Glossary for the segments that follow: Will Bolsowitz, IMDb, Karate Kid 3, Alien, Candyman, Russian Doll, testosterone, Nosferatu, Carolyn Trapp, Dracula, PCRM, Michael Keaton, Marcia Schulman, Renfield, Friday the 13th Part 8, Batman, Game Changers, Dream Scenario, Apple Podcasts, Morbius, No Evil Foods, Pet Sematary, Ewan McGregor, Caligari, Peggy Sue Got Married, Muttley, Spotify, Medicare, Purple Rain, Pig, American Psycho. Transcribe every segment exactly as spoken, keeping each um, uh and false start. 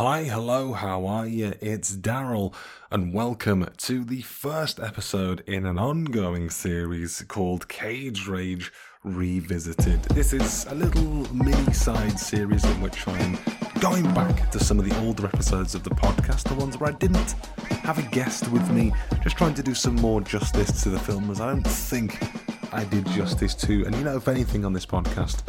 Hi, hello, how are you? It's Daryl, and welcome to the first episode in an ongoing series called Cage Rage Revisited. This is a little mini-side series in which I'm going back to some of the older episodes of the podcast, the ones where I didn't have a guest with me, just trying to do some more justice to the film, as I don't think I did justice to, and you know, if anything on this podcast,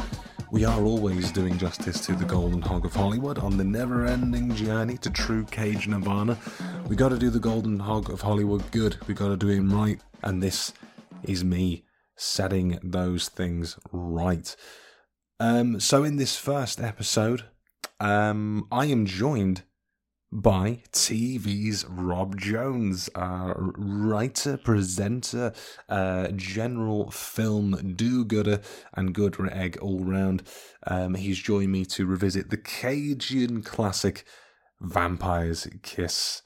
we are always doing justice to the Golden Hog of Hollywood on the never-ending journey to true Cage Nirvana. We got to do the Golden Hog of Hollywood good. We got to do him right. And this is me setting those things right. Um, so in this first episode, um, I am joined by T V's Rob Jones, uh, writer, presenter, uh, general film do-gooder and good egg all round. Um, he's joined me to revisit the Cajun classic Vampire's Kiss.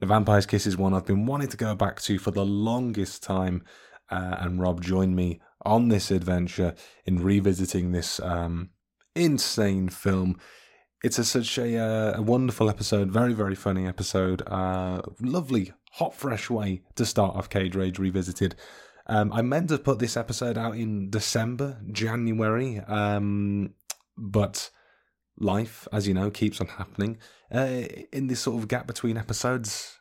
The Vampire's Kiss is one I've been wanting to go back to for the longest time, uh, and Rob joined me on this adventure in revisiting this um, insane film. It's a, such a, uh, a wonderful episode, very, very funny episode. Uh, lovely, hot, fresh way to start off Cage Rage Revisited. Um, I meant to put this episode out in December, January, um, but life, as you know, keeps on happening. Uh, in this sort of gap between episodes,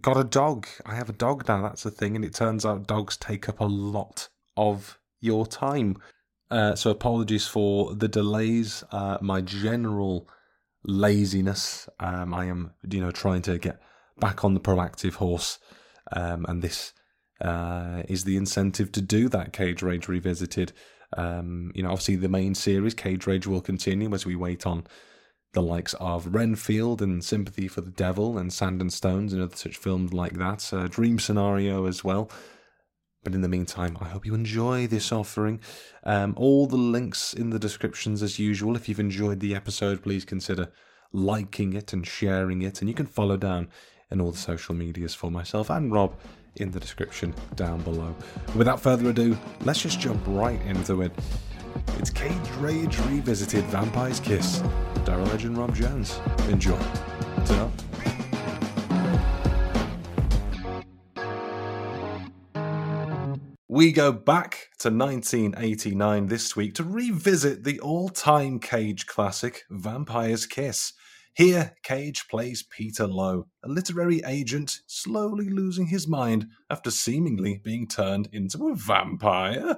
got a dog. I have a dog now, that's the thing, and it turns out dogs take up a lot of your time. Uh, so apologies for the delays, uh, my general laziness. Um, I am, you know, trying to get back on the proactive horse, um, and this uh, is the incentive to do that. Cage Rage Revisited. Um, you know, obviously the main series, Cage Rage, will continue as we wait on the likes of Renfield and Sympathy for the Devil and Sand and Stones and other such films like that. Uh, Dream Scenario as well. But in the meantime, I hope you enjoy this offering. Um, all the links in the descriptions as usual. If you've enjoyed the episode, please consider liking it and sharing it. And you can follow down in all the social medias for myself and Rob in the description down below. Without further ado, let's just jump right into it. It's Cage Rage Revisited Vampire's Kiss. Daryl Edge and Rob Jones. Enjoy. Ta-da. We go back to nineteen eighty-nine this week to revisit the all-time Cage classic, Vampire's Kiss. Here, Cage plays Peter Lowe, a literary agent slowly losing his mind after seemingly being turned into a vampire.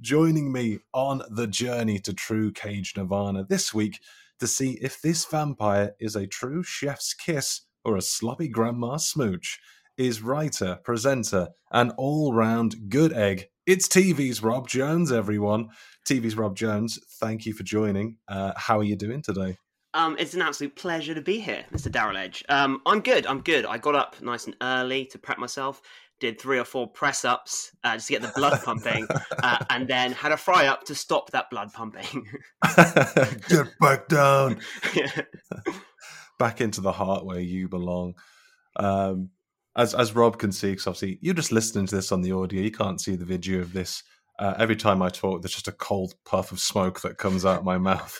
Joining me on the journey to true Cage Nirvana this week to see if this vampire is a true chef's kiss or a sloppy grandma smooch is writer, presenter, and all-round good egg. It's T V's Rob Jones, everyone. T V's Rob Jones, thank you for joining. Uh, how are you doing today? Um, it's an absolute pleasure to be here, Mister Daryl Edge. Um, I'm good, I'm good. I got up nice and early to prep myself, did three or four press-ups uh, just to get the blood pumping, uh, and then had a fry-up to stop that blood pumping. Get back down. Yeah. Back into the heart where you belong. Um, As as Rob can see, because obviously you're just listening to this on the audio, you can't see the video of this. Uh, every time I talk, there's just a cold puff of smoke that comes out of my mouth.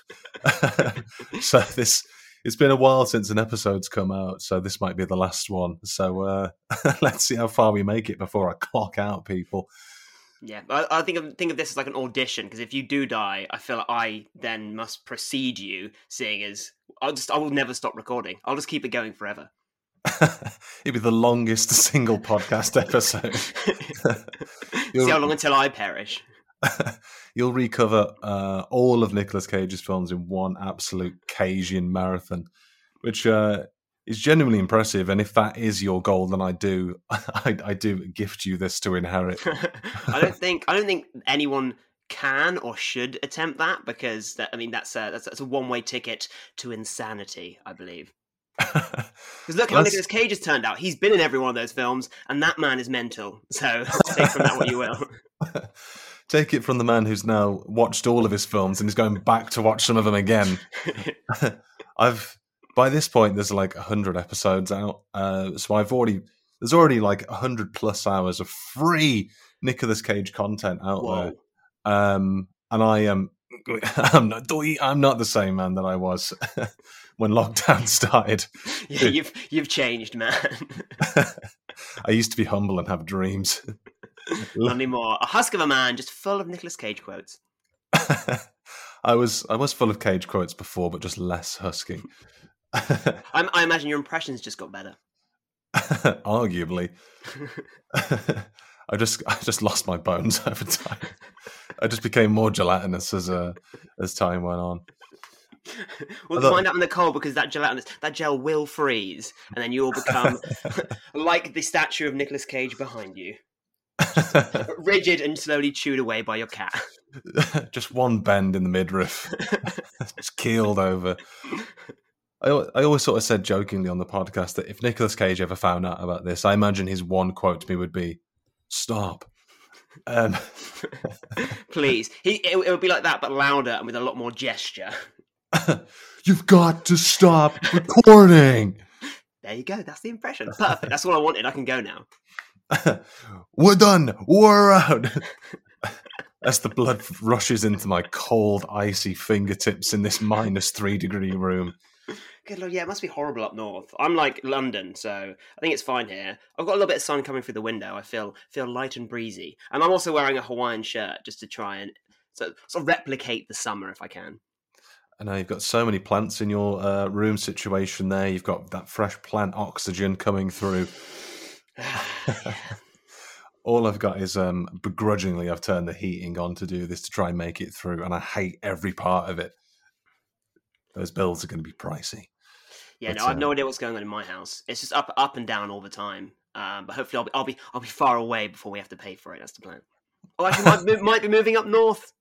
So this, it's been a while since an episode's come out, so this might be the last one. So uh, let's see how far we make it before I clock out, people. Yeah, I, I think of, think of this as like an audition, because if you do die, I feel like I then must precede you, seeing as I'll just I will never stop recording. I'll just keep it going forever. It'd be the longest single podcast episode. See how long until I perish. You'll recover uh, all of Nicolas Cage's films in one absolute Cajun marathon, which uh, is genuinely impressive. And if that is your goal, then I do, I, I do gift you this to inherit. I don't think, I don't think anyone can or should attempt that, because that, I mean, that's a, that's, that's a one-way ticket to insanity, I believe. Because look how Nicolas Cage has turned out. He's been in every one of those films, and that man is mental. So take from that what you will. Take it from the man who's now watched all of his films and is going back to watch some of them again. I've by this point there's like a hundred episodes out, uh, so I've already there's already like a hundred plus hours of free Nicolas Cage content out Whoa. there. Um, and I am um, I'm not I'm not the same man that I was when lockdown started. Yeah, you've you've changed, man. I used to be humble and have dreams. Not anymore. A husk of a man, just full of Nicolas Cage quotes. I was I was full of Cage quotes before, but just less husky. I, I imagine your impressions just got better. Arguably. I just I just lost my bones over time. I just became more gelatinous as uh, as time went on. We'll find out in the cold, because that gelatinous that gel will freeze, and then you'll become like the statue of Nicolas Cage behind you. Rigid and slowly chewed away by your cat. Just one bend in the midriff. Just keeled over. I, I always sort of said jokingly on the podcast that if Nicolas Cage ever found out about this, I imagine his one quote to me would be, "Stop." Um, Please. He, it, it would be like that, but louder and with a lot more gesture. "You've got to stop recording." There you go. That's the impression. Perfect. That's all I wanted. I can go now. "We're done. We're out." As the blood rushes into my cold, icy fingertips in this minus three degree room. Good Lord, yeah, it must be horrible up north. I'm like London, so I think it's fine here. I've got a little bit of sun coming through the window. I feel feel light and breezy. And I'm also wearing a Hawaiian shirt just to try and sort of replicate the summer if I can. I know you've got so many plants in your uh, room situation there. You've got that fresh plant oxygen coming through. All I've got is um, begrudgingly I've turned the heating on to do this to try and make it through, and I hate every part of it. Those bills are going to be pricey. Yeah, but, no, I have uh, no idea what's going on in my house. It's just up, up and down all the time. Um, but hopefully, I'll be, I'll be, I'll be far away before we have to pay for it. That's the plan. Oh, actually, might, be, might be moving up north.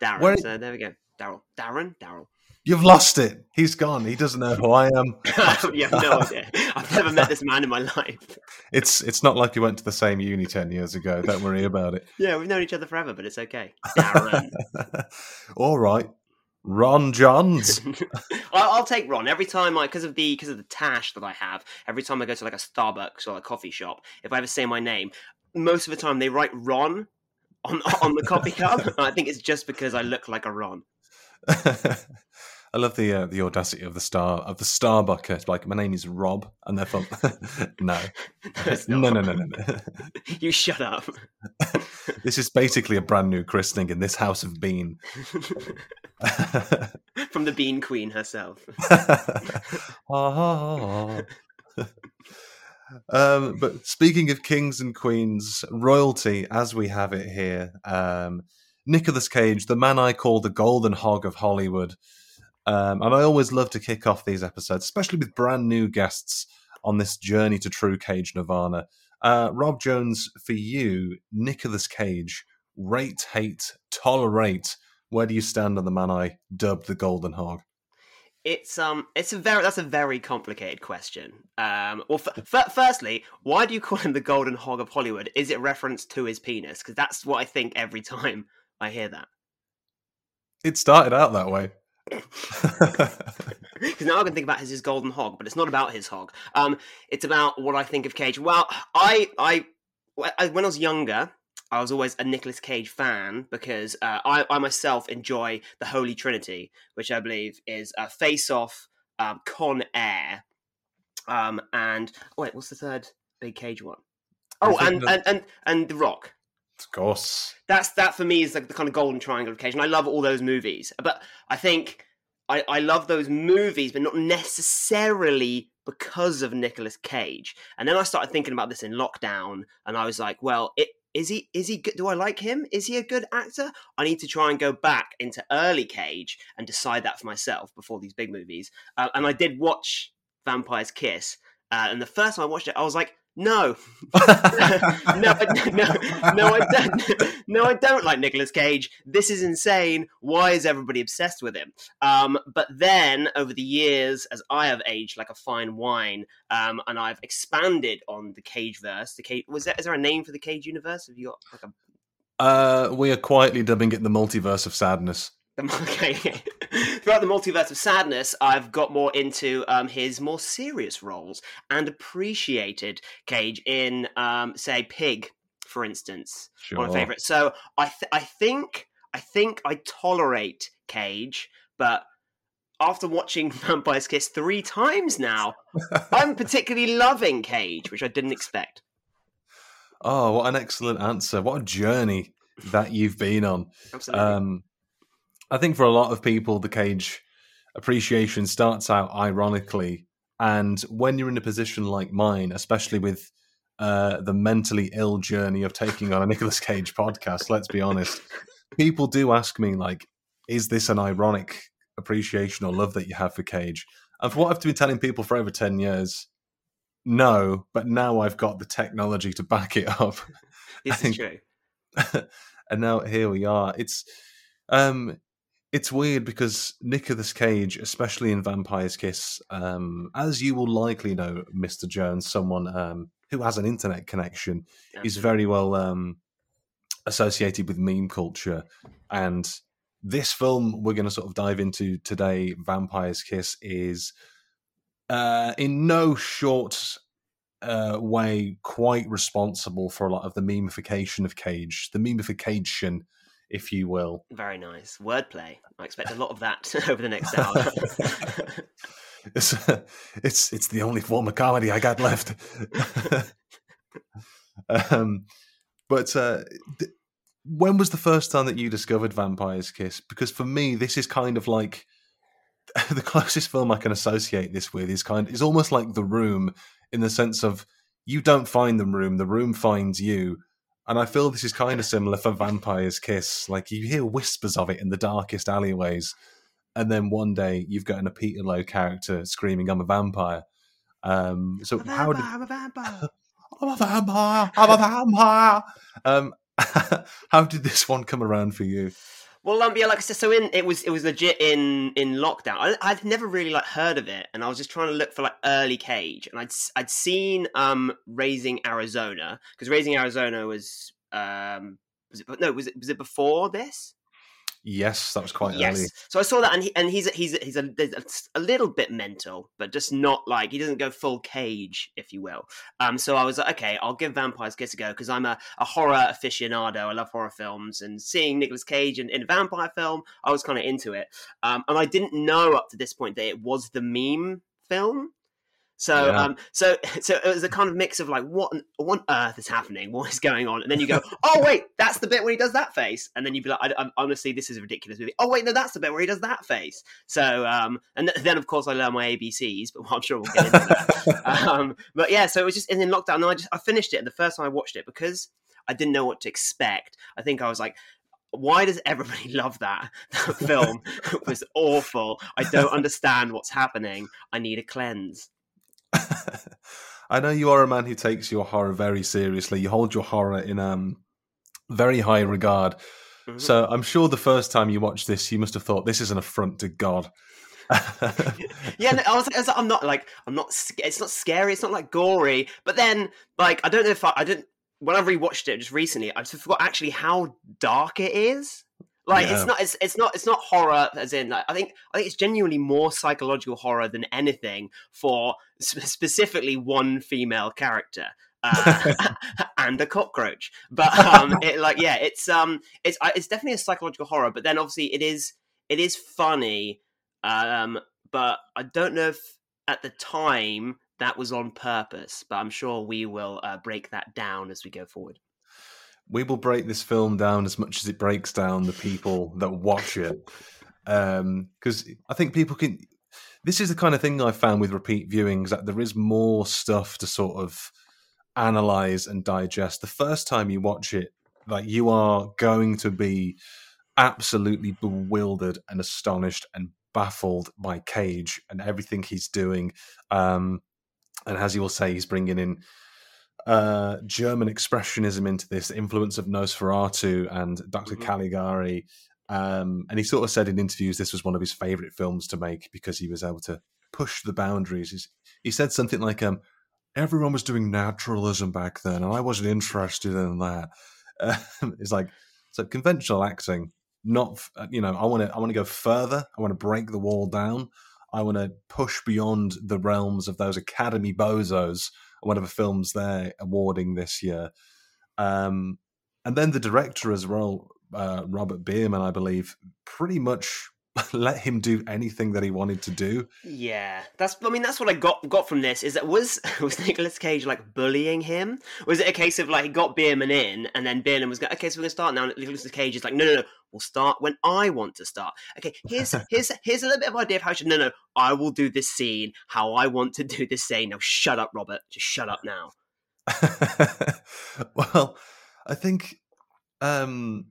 Darren, Where... so there we go. Daryl, Darren, Daryl. You've lost it. He's gone. He doesn't know who I am. You have no idea. I've never met this man in my life. It's it's not like you went to the same uni ten years ago. Don't worry about it. Yeah, we've known each other forever, but it's okay. Darren. All right. Ron Johns. I'll, I'll take Ron every time. I because of the because of the tash that I have. Every time I go to like a Starbucks or a coffee shop, if I ever say my name, most of the time they write Ron on on the coffee cup. I think it's just because I look like a Ron. I love the uh, the audacity of the star of the Starbucker. It's like, "My name is Rob," and they're from no. no, no, no, no, no. You shut up. This is basically a brand new christening in this house of bean. From the bean queen herself. um, but speaking of kings and queens, royalty as we have it here, um, Nicolas Cage, the man I call the golden hog of Hollywood. Um, and I always love to kick off these episodes, especially with brand new guests on this journey to true Cage Nirvana. Uh, Rob Jones, for you, Nicolas Cage, rate, hate, tolerate. Where do you stand on the man I dubbed the golden hog? It's um, it's a very that's a very complicated question. Um, well, f- f- firstly, why do you call him the golden hog of Hollywood? Is it reference to his penis? Because that's what I think every time I hear that. It started out that way. Because now I can think about his, his golden hog, but it's not about his hog. Um, it's about what I think of Cage. Well, I, I, I when I was younger, I was always a Nicolas Cage fan because uh, I, I myself enjoy the Holy Trinity, which I believe is uh, Face/Off, um, Con Air, um, and oh, wait, what's the third big Cage one? Oh, and, that... and and and The Rock. Of course. That's that for me is like the kind of golden triangle of Cage, and I love all those movies. But I think I, I love those movies, but not necessarily because of Nicolas Cage. And then I started thinking about this in lockdown, and I was like, well, it, is he is he good? Do I like him? Is he a good actor? I need to try and go back into early Cage and decide that for myself before these big movies. Uh, and I did watch Vampire's Kiss, uh, and the first time I watched it, I was like, No, no, I, no, no, I don't. No, I don't like Nicolas Cage. This is insane. Why is everybody obsessed with him? Um, but then over the years, as I have aged like a fine wine, um, and I've expanded on the Cageverse. The Cage was that? Is there a name for the Cage universe? Have you got like a? Uh, we are quietly dubbing it the multiverse of sadness. Okay. Throughout the multiverse of sadness, I've got more into um, his more serious roles and appreciated Cage in, um, say, Pig, for instance, sure. One of my favourites. So I, th- I think, I think I tolerate Cage, but after watching Vampire's Kiss three times now, I'm particularly loving Cage, which I didn't expect. Oh, what an excellent answer! What a journey that you've been on. Absolutely. Um, I think for a lot of people, the Cage appreciation starts out ironically. And when you're in a position like mine, especially with uh, the mentally ill journey of taking on a Nicolas Cage podcast, let's be honest, people do ask me, like, is this an ironic appreciation or love that you have for Cage? And for what I've been telling people for over ten years, no, but now I've got the technology to back it up. This is true. And now here we are. It's... Um, It's weird because Nicolas Cage, especially in Vampire's Kiss, um, as you will likely know, Mister Jones, someone um, who has an internet connection, Absolutely. Is very well um, associated with meme culture. And this film we're going to sort of dive into today, Vampire's Kiss, is uh, in no short uh, way quite responsible for a lot of the memification of Cage, the memification if you will. Very nice. Wordplay. I expect a lot of that over the next hour. it's, it's it's the only form of comedy I got left. um, but uh, th- when was the first time that you discovered Vampire's Kiss? Because for me, this is kind of like the closest film I can associate this with is kind is almost like The Room, in the sense of you don't find The Room, The Room finds you. And I feel this is kind of similar for Vampire's Kiss. Like, you hear whispers of it in the darkest alleyways, and then one day you've got an Peter Lowe character screaming, "I'm a vampire." Um, so I'm a vampire, how did... I'm a vampire. I'm a vampire. I'm a vampire. Um, how did this one come around for you? Well, um, yeah, like I said, so in it was it was legit in in lockdown. I, I'd never really like heard of it, and I was just trying to look for like early Cage, and I'd I'd seen um Raising Arizona, because Raising Arizona was um was it no was it was it before this? Yes, that was quite yes. early. So I saw that, and he, and he's he's he's a, he's a a little bit mental, but just not like he doesn't go full Cage, if you will. Um, so I was like, okay, I'll give Vampire's Kiss a go, because I'm a, a horror aficionado. I love horror films, and seeing Nicolas Cage in, in a vampire film, I was kind of into it. Um, and I didn't know up to this point that it was the meme film. So, yeah. um, so, so it was a kind of mix of like, what, what on earth is happening? What is going on? And then you go, oh wait, that's the bit where he does that face. And then you'd be like, I, I'm, honestly, this is a ridiculous movie. Oh wait, no, that's the bit where he does that face. So, um, and th- then of course I learned my A B Cs, but well, I'm sure we'll get into that. um, but yeah, so it was just in, in lockdown. And I just, I finished it. And the first time I watched it, because I didn't know what to expect, I think I was like, why does everybody love that? That film was awful. I don't understand what's happening. I need a cleanse. I know you are a man who takes your horror very seriously. You hold your horror in um, very high regard. Mm-hmm. So I'm sure the first time you watched this, you must have thought, this is an affront to God. yeah, no, I, was, I was like, I'm not like, I'm not, it's not scary. It's not like gory. But then, like, I don't know if I, I didn't, when I rewatched it just recently, I just forgot actually how dark it is. Like yeah. it's not it's it's not it's not horror as in like, I think I think it's genuinely more psychological horror than anything for sp- specifically one female character uh, and a cockroach. But um, it, like yeah, it's um it's it's definitely a psychological horror. But then obviously it is it is funny. Um, but I don't know if at the time that was on purpose. But I'm sure we will uh, break that down as we go forward. We will break this film down as much as it breaks down the people that watch it. Um, because I think people can... This is the kind of thing I've found with repeat viewings, that there is more stuff to sort of analyse and digest. The first time you watch it, like, you are going to be absolutely bewildered and astonished and baffled by Cage and everything he's doing. Um, and as you will say, he's bringing in uh, German expressionism into this, influence of Nosferatu and Doctor Mm-hmm. Caligari. Um, and he sort of said in interviews this was one of his favourite films to make because he was able to push the boundaries. He's, he said something like, um, everyone was doing naturalism back then, and I wasn't interested in that. Um, it's like, so conventional acting, not, you know, I want to I want to go further. I want to break the wall down. I want to push beyond the realms of those Academy bozos, whatever films they're awarding this year. Um, and then the director as well, uh, Robert Bierman, I believe, pretty much let him do anything that he wanted to do. Yeah, that's. I mean, that's what I got got from this. Is that was was Nicolas Cage like bullying him? Or was it a case of like he got Bierman in, and then Bierman was going, okay, so we're gonna start now. And Nicolas Cage is like, no, no, no, we'll start when I want to start. Okay, here's here's here's a little bit of an idea of how I should. No, no, I will do this scene how I want to do this scene. Now, shut up, Robert. Just shut up now. Well, I think. Um...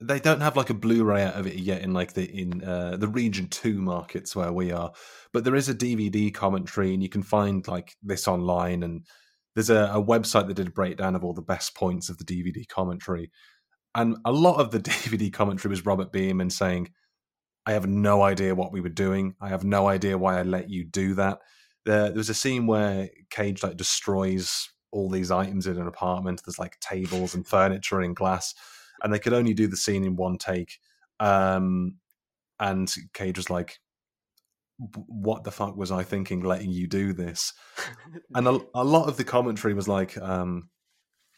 They don't have like a Blu-ray out of it yet in like the in uh, the region two markets where we are, but there is a D V D commentary, and you can find like this online. And there's a, a website that did a breakdown of all the best points of the D V D commentary, and a lot of the D V D commentary was Robert Bierman saying, "I have no idea what we were doing. I have no idea why I let you do that." There, there was a scene where Cage like destroys all these items in an apartment. There's like tables and furniture and glass. And they could only do the scene in one take. Um, and Cage was like, what the fuck was I thinking letting you do this? And a, a lot of the commentary was like um,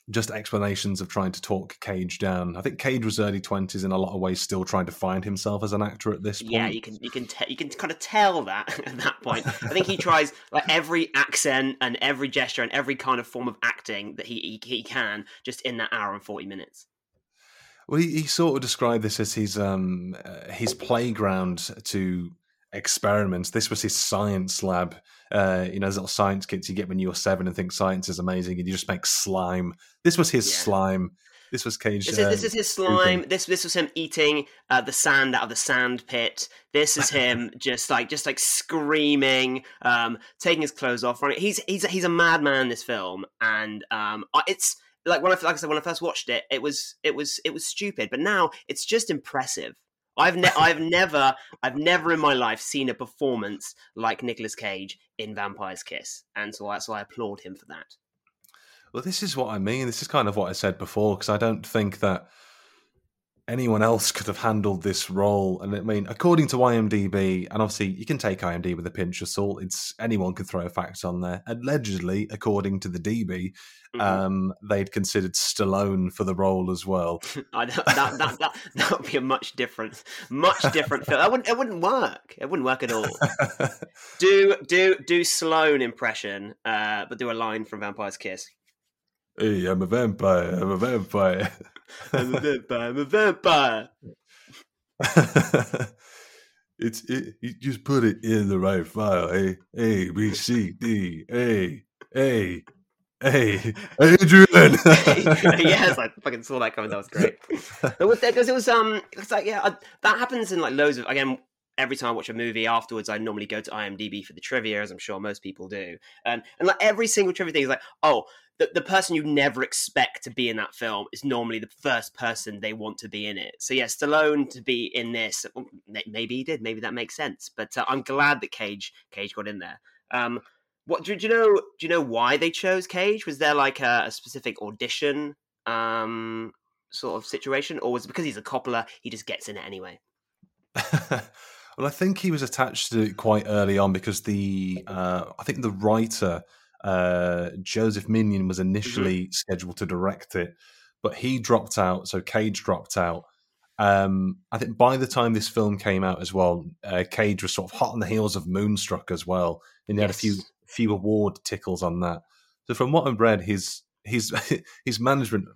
just explanations of trying to talk Cage down. I think Cage was early twenties in a lot of ways, still trying to find himself as an actor at this point. Yeah, you can you can te- you can kind of tell that at that point. I think he tries like every accent and every gesture and every kind of form of acting that he he, he can just in that hour and forty minutes. Well, he, he sort of described this as his um, uh, his playground to experiments. This was his science lab. Uh, you know, those little science kits you get when you're seven and think science is amazing, and you just make slime. This was his yeah. slime. This was Cage. This is, uh, this is his slime. This this was him eating uh, the sand out of the sand pit. This is him just like just like screaming, um, taking his clothes off. He's he's he's a madman. This film, and um, it's. Like when I like I said when I first watched it, it was it was it was stupid. But now it's just impressive. I've ne- I've never I've never in my life seen a performance like Nicolas Cage in Vampire's Kiss, and so that's so why I applaud him for that. Well, this is what I mean. This is kind of what I said before, because I don't think that anyone else could have handled this role. And I mean, according to I M D B, and obviously you can take I M D B with a pinch of salt. It's anyone could throw facts on there. Allegedly, according to the D B. Mm-hmm. Um, they'd considered Stallone for the role as well. I don't, that, that, that, that would be a much different, much different film. That wouldn't, it wouldn't work. It wouldn't work at all. do do do Stallone impression, uh, but do a line from Vampire's Kiss. Hey, I'm a vampire. I'm a vampire. I'm a vampire. I'm a vampire. it's it, you just put it in the right file. A A B C D A A. Hey, Adrian! Yes, I fucking saw that coming. That was great. Because it was, um, it's like, yeah, I, that happens in like loads of, again, every time I watch a movie afterwards, I normally go to I M D B for the trivia, as I'm sure most people do. And, and like every single trivia thing is like, oh, the, the person you never expect to be in that film is normally the first person they want to be in it. So, yeah, Stallone to be in this, maybe he did, maybe that makes sense. But uh, I'm glad that Cage Cage got in there. Um, What do, do you know? Do you know why they chose Cage? Was there like a, a specific audition um, sort of situation, or was it because he's a Coppola? He just gets in it anyway. Well, I think he was attached to it quite early on because the uh, I think the writer uh, Joseph Minion was initially mm-hmm. scheduled to direct it, but he dropped out, so Cage dropped out. Um, I think by the time this film came out as well, uh, Cage was sort of hot on the heels of Moonstruck as well, and he yes. had a few. few award tickles on that. So from what I've read, his his his management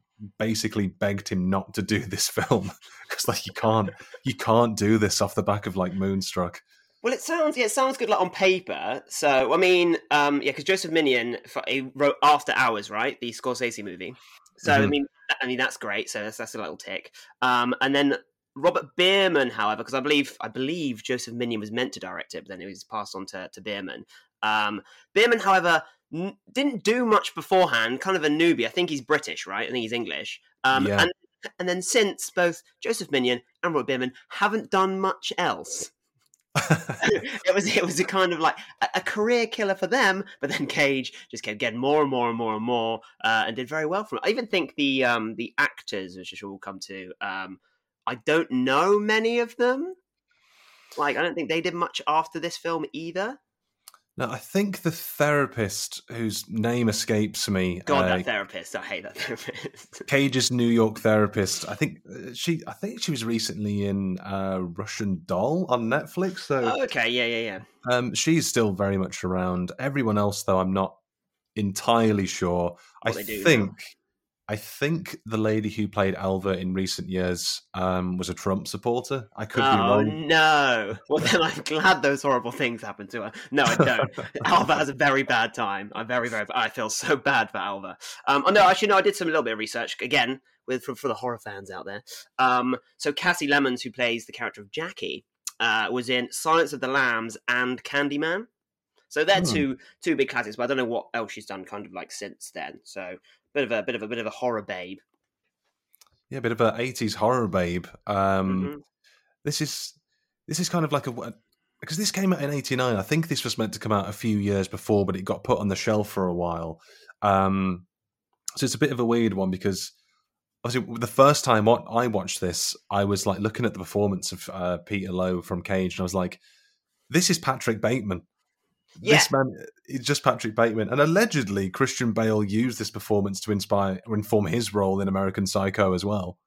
basically begged him not to do this film because like you can't you can't do this off the back of like Moonstruck. Well, it sounds yeah, it sounds good like on paper. So I mean, um, yeah, because Joseph Minion he wrote After Hours, right, the Scorsese movie. So mm-hmm. I mean, I mean that's great. So that's that's a little tick. Um, and then Robert Bierman, however, because I believe I believe Joseph Minion was meant to direct it, but then it was passed on to, to Bierman. Um, Bierman, however, n- didn't do much beforehand, kind of a newbie. I think he's British, right? I think he's English. Um, yeah. and, and then since, both Joseph Minion and Robert Bierman haven't done much else. it was it was a kind of like a, a career killer for them, but then Cage just kept getting more and more and more and more, uh, and did very well from it. I even think the um, the actors, which I shall come to, um, I don't know many of them. Like, I don't think they did much after this film either. No, I think the therapist whose name escapes me. God, uh, that therapist! I hate that therapist. Cage's New York therapist. I think she. I think she was recently in uh, Russian Doll on Netflix. So oh, okay, yeah, yeah, yeah. Um, she's still very much around. Everyone else, though, I'm not entirely sure. What I they do, think. Though. I think the lady who played Alva in recent years um, was a Trump supporter. I could oh, be wrong. Oh, no. Well, then I'm glad those horrible things happened to her. No, I don't. Alva has a very bad time. I'm very, very I feel so bad for Alva. Um, oh, no, actually, no, I did some a little bit of research, again, with for, for the horror fans out there. Um, so Cassie Lemons, who plays the character of Jackie, uh, was in Silence of the Lambs and Candyman. So they're hmm. two two big classics, but I don't know what else she's done kind of like since then. So... Bit of a bit of a bit of a horror babe. Yeah, a bit of an eighties horror babe. Um, mm-hmm. This is this is kind of like a because this came out in eighty-nine. I think this was meant to come out a few years before, but it got put on the shelf for a while. Um, so it's a bit of a weird one because obviously the first time what I watched this, I was like looking at the performance of uh, Peter Lowe from Cage, and I was like, "This is Patrick Bateman." Yeah. This man is just Patrick Bateman. And allegedly, Christian Bale used this performance to inspire or inform his role in American Psycho as well.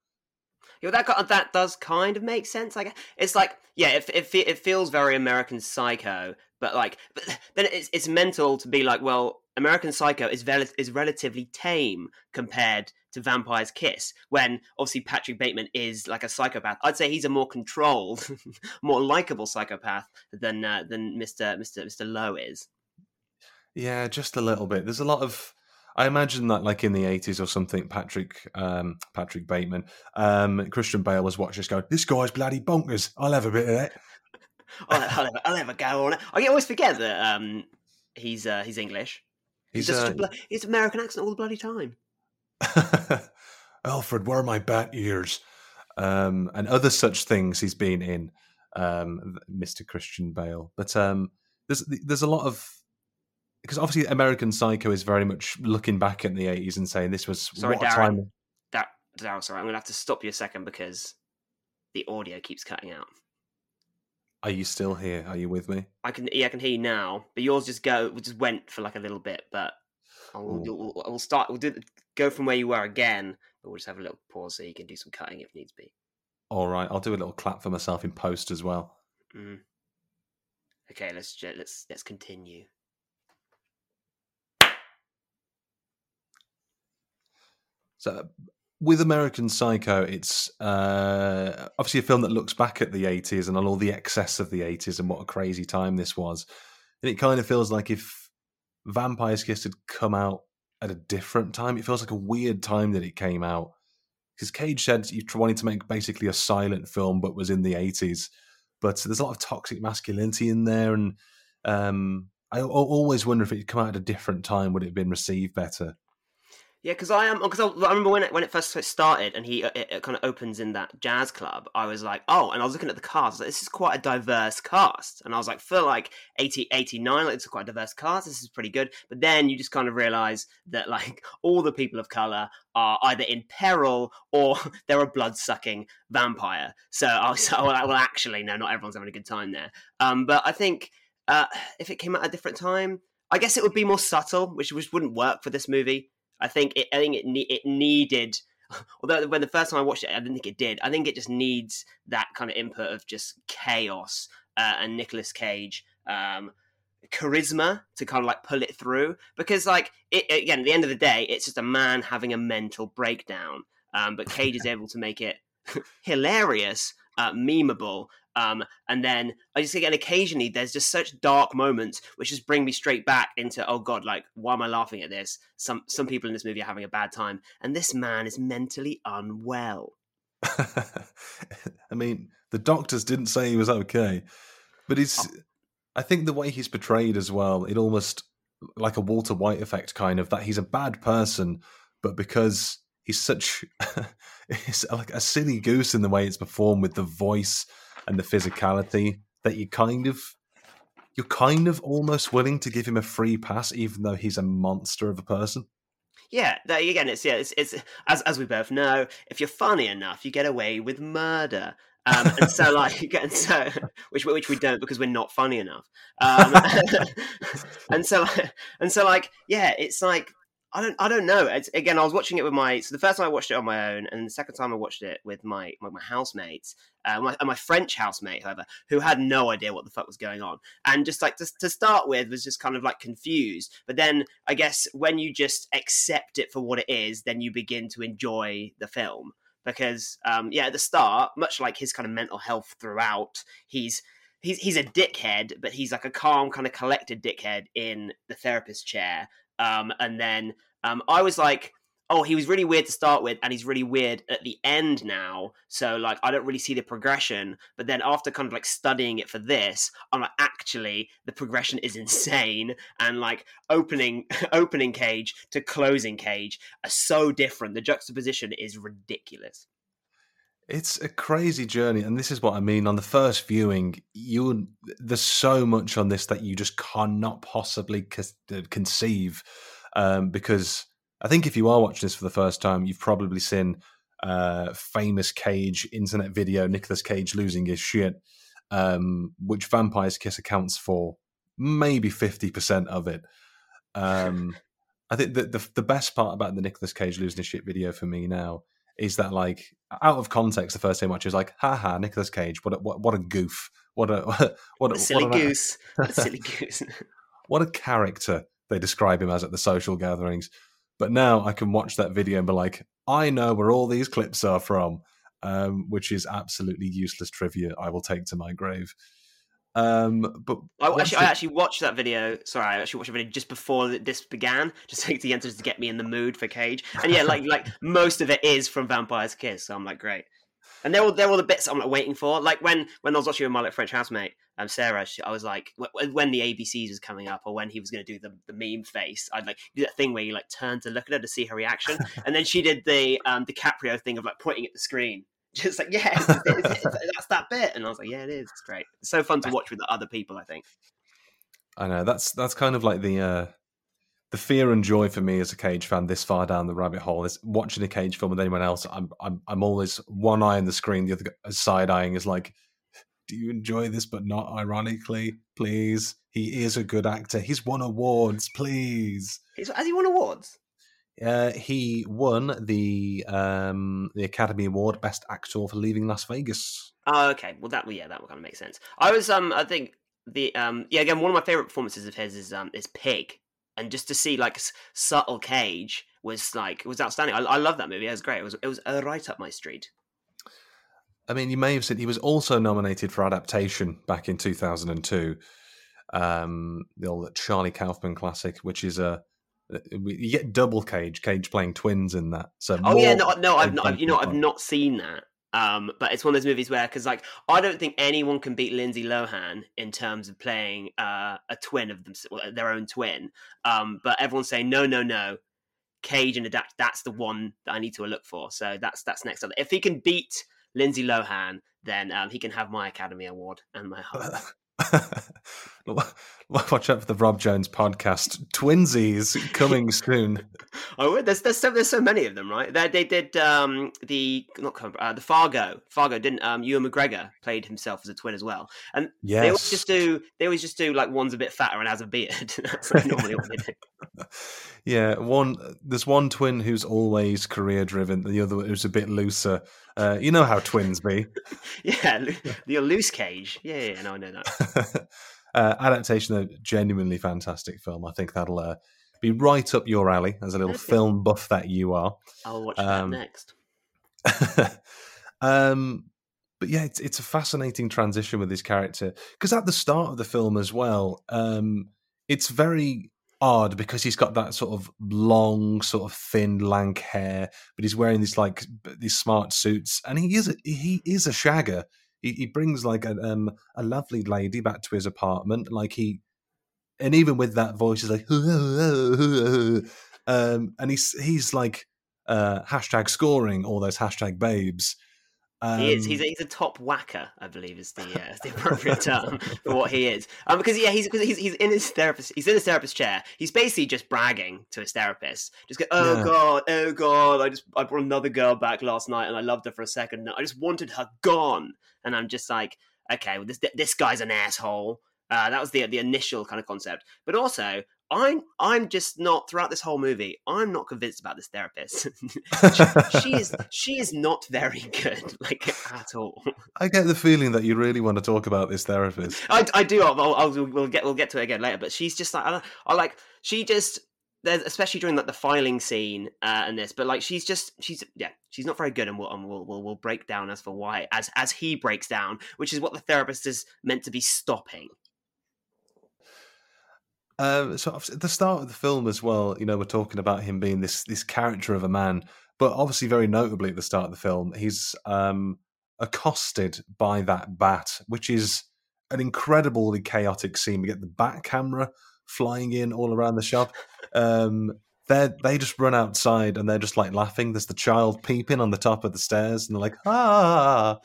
Yeah, that got, that does kind of make sense. Like, it's like, yeah, it, it, it feels very American Psycho, but like, but then it's it's mental to be like, well, American Psycho is vel- is relatively tame compared to Vampire's Kiss, when obviously Patrick Bateman is like a psychopath. I'd say he's a more controlled, more likable psychopath than uh, than Mister Mister Mister Lowe is. Yeah, just a little bit. There's a lot of, I imagine that like in the eighties or something, Patrick um, Patrick Bateman, um, Christian Bale was watching this going, this guy's bloody bonkers. I'll have a bit of that. I'll, I'll, have, I'll have a go on it. I always forget that um, he's uh, he's English. He's just uh, blo- his American accent all the bloody time. Alfred, where are my bat ears? Um, and other such things he's been in, um, Mister Christian Bale. But um, there's there's a lot of... Because obviously American Psycho is very much looking back at the eighties and saying this was... Sorry, what Darren, time... that, Darren, sorry, I'm going to have to stop you a second because the audio keeps cutting out. Are you still here? Are you with me? I can, yeah, I can hear you now, but yours just go, just went for like a little bit. But I'll, we'll, we'll start. We'll do go from where you were again. But we'll just have a little pause so you can do some cutting if needs be. All right, I'll do a little clap for myself in post as well. Mm. Okay, let's let's let's continue. So. With American Psycho, it's uh, obviously a film that looks back at the eighties and on all the excess of the eighties and what a crazy time this was. And it kind of feels like if Vampire's Kiss had come out at a different time, it feels like a weird time that it came out. Because Cage said he wanted to make basically a silent film, but was in the eighties. But there's a lot of toxic masculinity in there. And um, I always wonder if it had come out at a different time, would it have been received better? Yeah, because I am. Um, because I, I remember when it when it first started, and he it, it kind of opens in that jazz club. I was like, oh, and I was looking at the cast. Like, this is quite a diverse cast, and I was like, for like eighty, eighty-nine, like, it's quite a diverse cast. This is pretty good. But then you just kind of realize that like all the people of color are either in peril or they're a blood sucking vampire. So I was like, well, actually, no, not everyone's having a good time there. Um, but I think uh, if it came out at a different time, I guess it would be more subtle, which which wouldn't work for this movie. I think it. I think it. Ne- it needed. Although when the first time I watched it, I didn't think it did. I think it just needs that kind of input of just chaos uh, and Nicolas Cage um, charisma to kind of like pull it through. Because like it, again, at the end of the day, it's just a man having a mental breakdown. Um, but Cage is able to make it hilarious, uh, memeable. Um, and then I just again, occasionally there's just such dark moments which just bring me straight back into, oh God, like, why am I laughing at this? Some some people in this movie are having a bad time, and this man is mentally unwell. I mean, the doctors didn't say he was okay, but it's. I think the way he's portrayed as well, it almost like a Walter White effect, kind of, that he's a bad person, but because he's such he's like a silly goose in the way it's performed with the voice and the physicality that you kind of you're kind of almost willing to give him a free pass, even though he's a monster of a person. Yeah, that, again, it's yeah, it's, it's as as we both know, if you're funny enough, you get away with murder. Um, and so, like, and so which which we don't because we're not funny enough. Um, and so, and so, like, yeah, it's like I don't I don't know. It's, again, I was watching it with my so the first time I watched it on my own, and the second time I watched it with my my, my housemates, uh, my, and my French housemate, however, who had no idea what the fuck was going on, and just like to, to start with was just kind of like confused. But then I guess when you just accept it for what it is, then you begin to enjoy the film. Because, um, yeah, at the start, much like his kind of mental health throughout, he's he's he's a dickhead, but he's like a calm, kind of collected dickhead in the therapist chair. Um, and then um, I was like, oh, he was really weird to start with, and he's really weird at the end now. So, like, I don't really see the progression. But then after kind of, like, studying it for this, I'm like, actually, the progression is insane. And, like, opening opening Cage to closing Cage are so different. The juxtaposition is ridiculous. It's a crazy journey. And this is what I mean. On the first viewing, you there's so much on this that you just cannot possibly c- conceive um, because... I think if you are watching this for the first time, you've probably seen uh, famous Cage internet video, Nicolas Cage losing his shit, um, which Vampire's Kiss accounts for maybe fifty percent of it. Um, I think that the, the best part about the Nicolas Cage losing his shit video for me now is that, like, out of context, the first time I watched it was like, haha, Nicolas Cage, what a, what, what a goof. What a, what a, what a silly what a, goose. What a silly goose. What a character they describe him as at the social gatherings. But now I can watch that video and be like, I know where all these clips are from, um, which is absolutely useless trivia I will take to my grave. Um, but I actually, the... I actually watched that video. Sorry, I actually watched a video just before this began, just to the entrance to get me in the mood for Cage. And yeah, like like most of it is from Vampire's Kiss. So I'm like, great. And they're all they're all the bits I'm like waiting for. Like when when I was watching with my like, French housemate, um, Sarah, she, I was like, w- when the A B Cs was coming up, or when he was going to do the, the meme face, I'd like do that thing where you like turn to look at her to see her reaction, and then she did the um, DiCaprio thing of like pointing at the screen, just like yeah, it's, it's, it's, that's that bit. And I was like, yeah, it is. It's great. It's so fun to watch with other people. I think. I know that's that's kind of like the uh, the fear and joy for me as a Cage fan this far down the rabbit hole is watching a Cage film with anyone else. I'm I'm I'm always one eye on the screen, the other side eyeing is like. Do you enjoy this, but not ironically? Please, he is a good actor. He's won awards. Please, has he won awards? Uh, he won the um, the Academy Award Best Actor for Leaving Las Vegas. Oh, okay. Well, that well, yeah, that would kind of make sense. I was um, I think the um, yeah, again, one of my favorite performances of his is um, is Pig, and just to see like subtle Cage was like was outstanding. I, I love that movie. It was great. It was it was uh, right up my street. I mean, you may have seen he was also nominated for Adaptation back in two thousand two, um, the old Charlie Kaufman classic, which is a you get double Cage, Cage playing twins in that. So oh yeah, no, no, I've not, you know, I've not seen that. Um, but it's one of those movies where, because like I don't think anyone can beat Lindsay Lohan in terms of playing uh, a twin of them, their own twin. Um, but everyone's saying no, no, no. Cage and Adapt. That's the one that I need to look for. So that's that's next up. If he can beat Lindsay Lohan, then um, he can have my Academy Award and my heart. Watch out for the Rob Jones podcast. Twinsies coming soon. Oh, there's there's so, there's so many of them, right? They, they did um, the not uh, the Fargo. Fargo didn't. Um, Ewan McGregor played himself as a twin as well, and yes. they always just do. They always just do like one's a bit fatter and has a beard. That's like normally what they do. Yeah, one. There's one twin who's always career driven. The other who's a bit looser. Uh, you know how twins be. Yeah, the loose Cage. Yeah, yeah, no, I know that. Uh, Adaptation, though, genuinely fantastic film. I think that'll uh, be right up your alley as a little okay. film buff that you are. I'll watch um, that next. um, but yeah, it's, it's a fascinating transition with his character because at the start of the film as well, um, it's very odd because he's got that sort of long, sort of thin, lank hair, but he's wearing these like these smart suits, and he is a, he is a shagger. He, he brings like a um a lovely lady back to his apartment, like he, and even with that voice, he's like, um, and he's he's like uh, hashtag scoring all those hashtag babes. Um, he is. He's a, he's a top whacker, I believe, is the uh, the appropriate term for what he is. Um, because yeah, he's because he's he's in his therapist. He's in his therapist's chair. He's basically just bragging to his therapist. Just go, oh yeah. god, oh god, I just I brought another girl back last night, and I loved her for a second. I just wanted her gone, and I'm just like, okay, well, this this guy's an asshole. Uh, that was the the initial kind of concept, but also. I'm I'm just not throughout this whole movie. I'm not convinced about this therapist. she, she is she is not very good, like at all. I get the feeling that you really want to talk about this therapist. I, I do. I'll, I'll, I'll we'll get we'll get to it again later. But she's just like I, I like she just there's especially during like the filing scene uh, and this. But like she's just she's yeah she's not very good, and we'll and we'll, we'll we'll break down as for why as as he breaks down, which is what the therapist is meant to be stopping. Uh, so at the start of the film as well, you know, we're talking about him being this this character of a man, but obviously very notably at the start of the film, he's um, accosted by that bat, which is an incredibly chaotic scene. We get the bat camera flying in all around the shop. Um, they they just run outside and they're just like laughing. There's the child peeping on the top of the stairs and they're like, ah.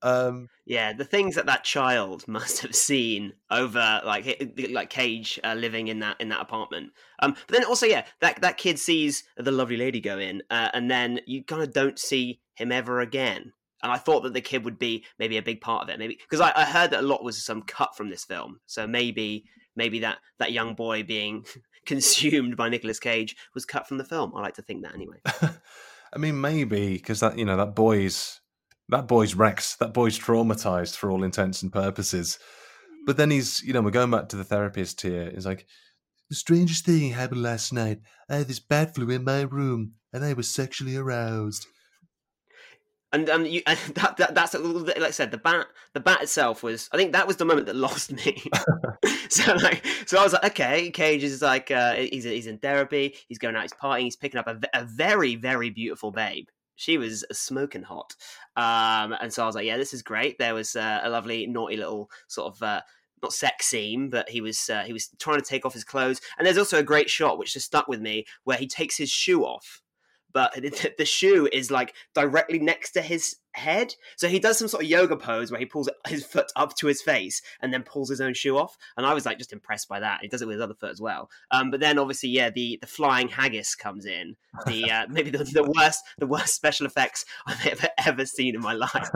Um, yeah, the things that that child must have seen over like like Cage uh, living in that in that apartment. Um, but then also, yeah, that, that kid sees the lovely lady go in uh, and then you kind of don't see him ever again. And I thought that the kid would be maybe a big part of it. Maybe because I, I heard that a lot was some cut from this film. So maybe maybe that, that young boy being... consumed by Nicolas Cage was cut from the film. I like to think that anyway. I mean, maybe because that you know that boy's that boy's wrecked. That boy's traumatized for all intents and purposes. But then he's you know we're going back to the therapist here. He's like, the strangest thing happened last night. I had this bat flu in my room, and I was sexually aroused. And um, you, and that, that that's like I said, the bat the bat itself was. I think that was the moment that lost me. so like, so I was like, okay, Cage is like, uh, he's he's in therapy, he's going out, he's partying, he's picking up a, a very very beautiful babe. She was smoking hot, um, and so I was like, yeah, this is great. There was uh, a lovely naughty little sort of. Uh, Not sex scene, but he was uh, he was trying to take off his clothes, and there's also a great shot which just stuck with me where he takes his shoe off. But the shoe is like directly next to his head. So he does some sort of yoga pose where he pulls his foot up to his face and then pulls his own shoe off. And I was like just impressed by that. He does it with his other foot as well. Um, but then obviously, yeah, the, the flying haggis comes in. The uh, maybe the, the worst the worst special effects I've ever, ever seen in my life.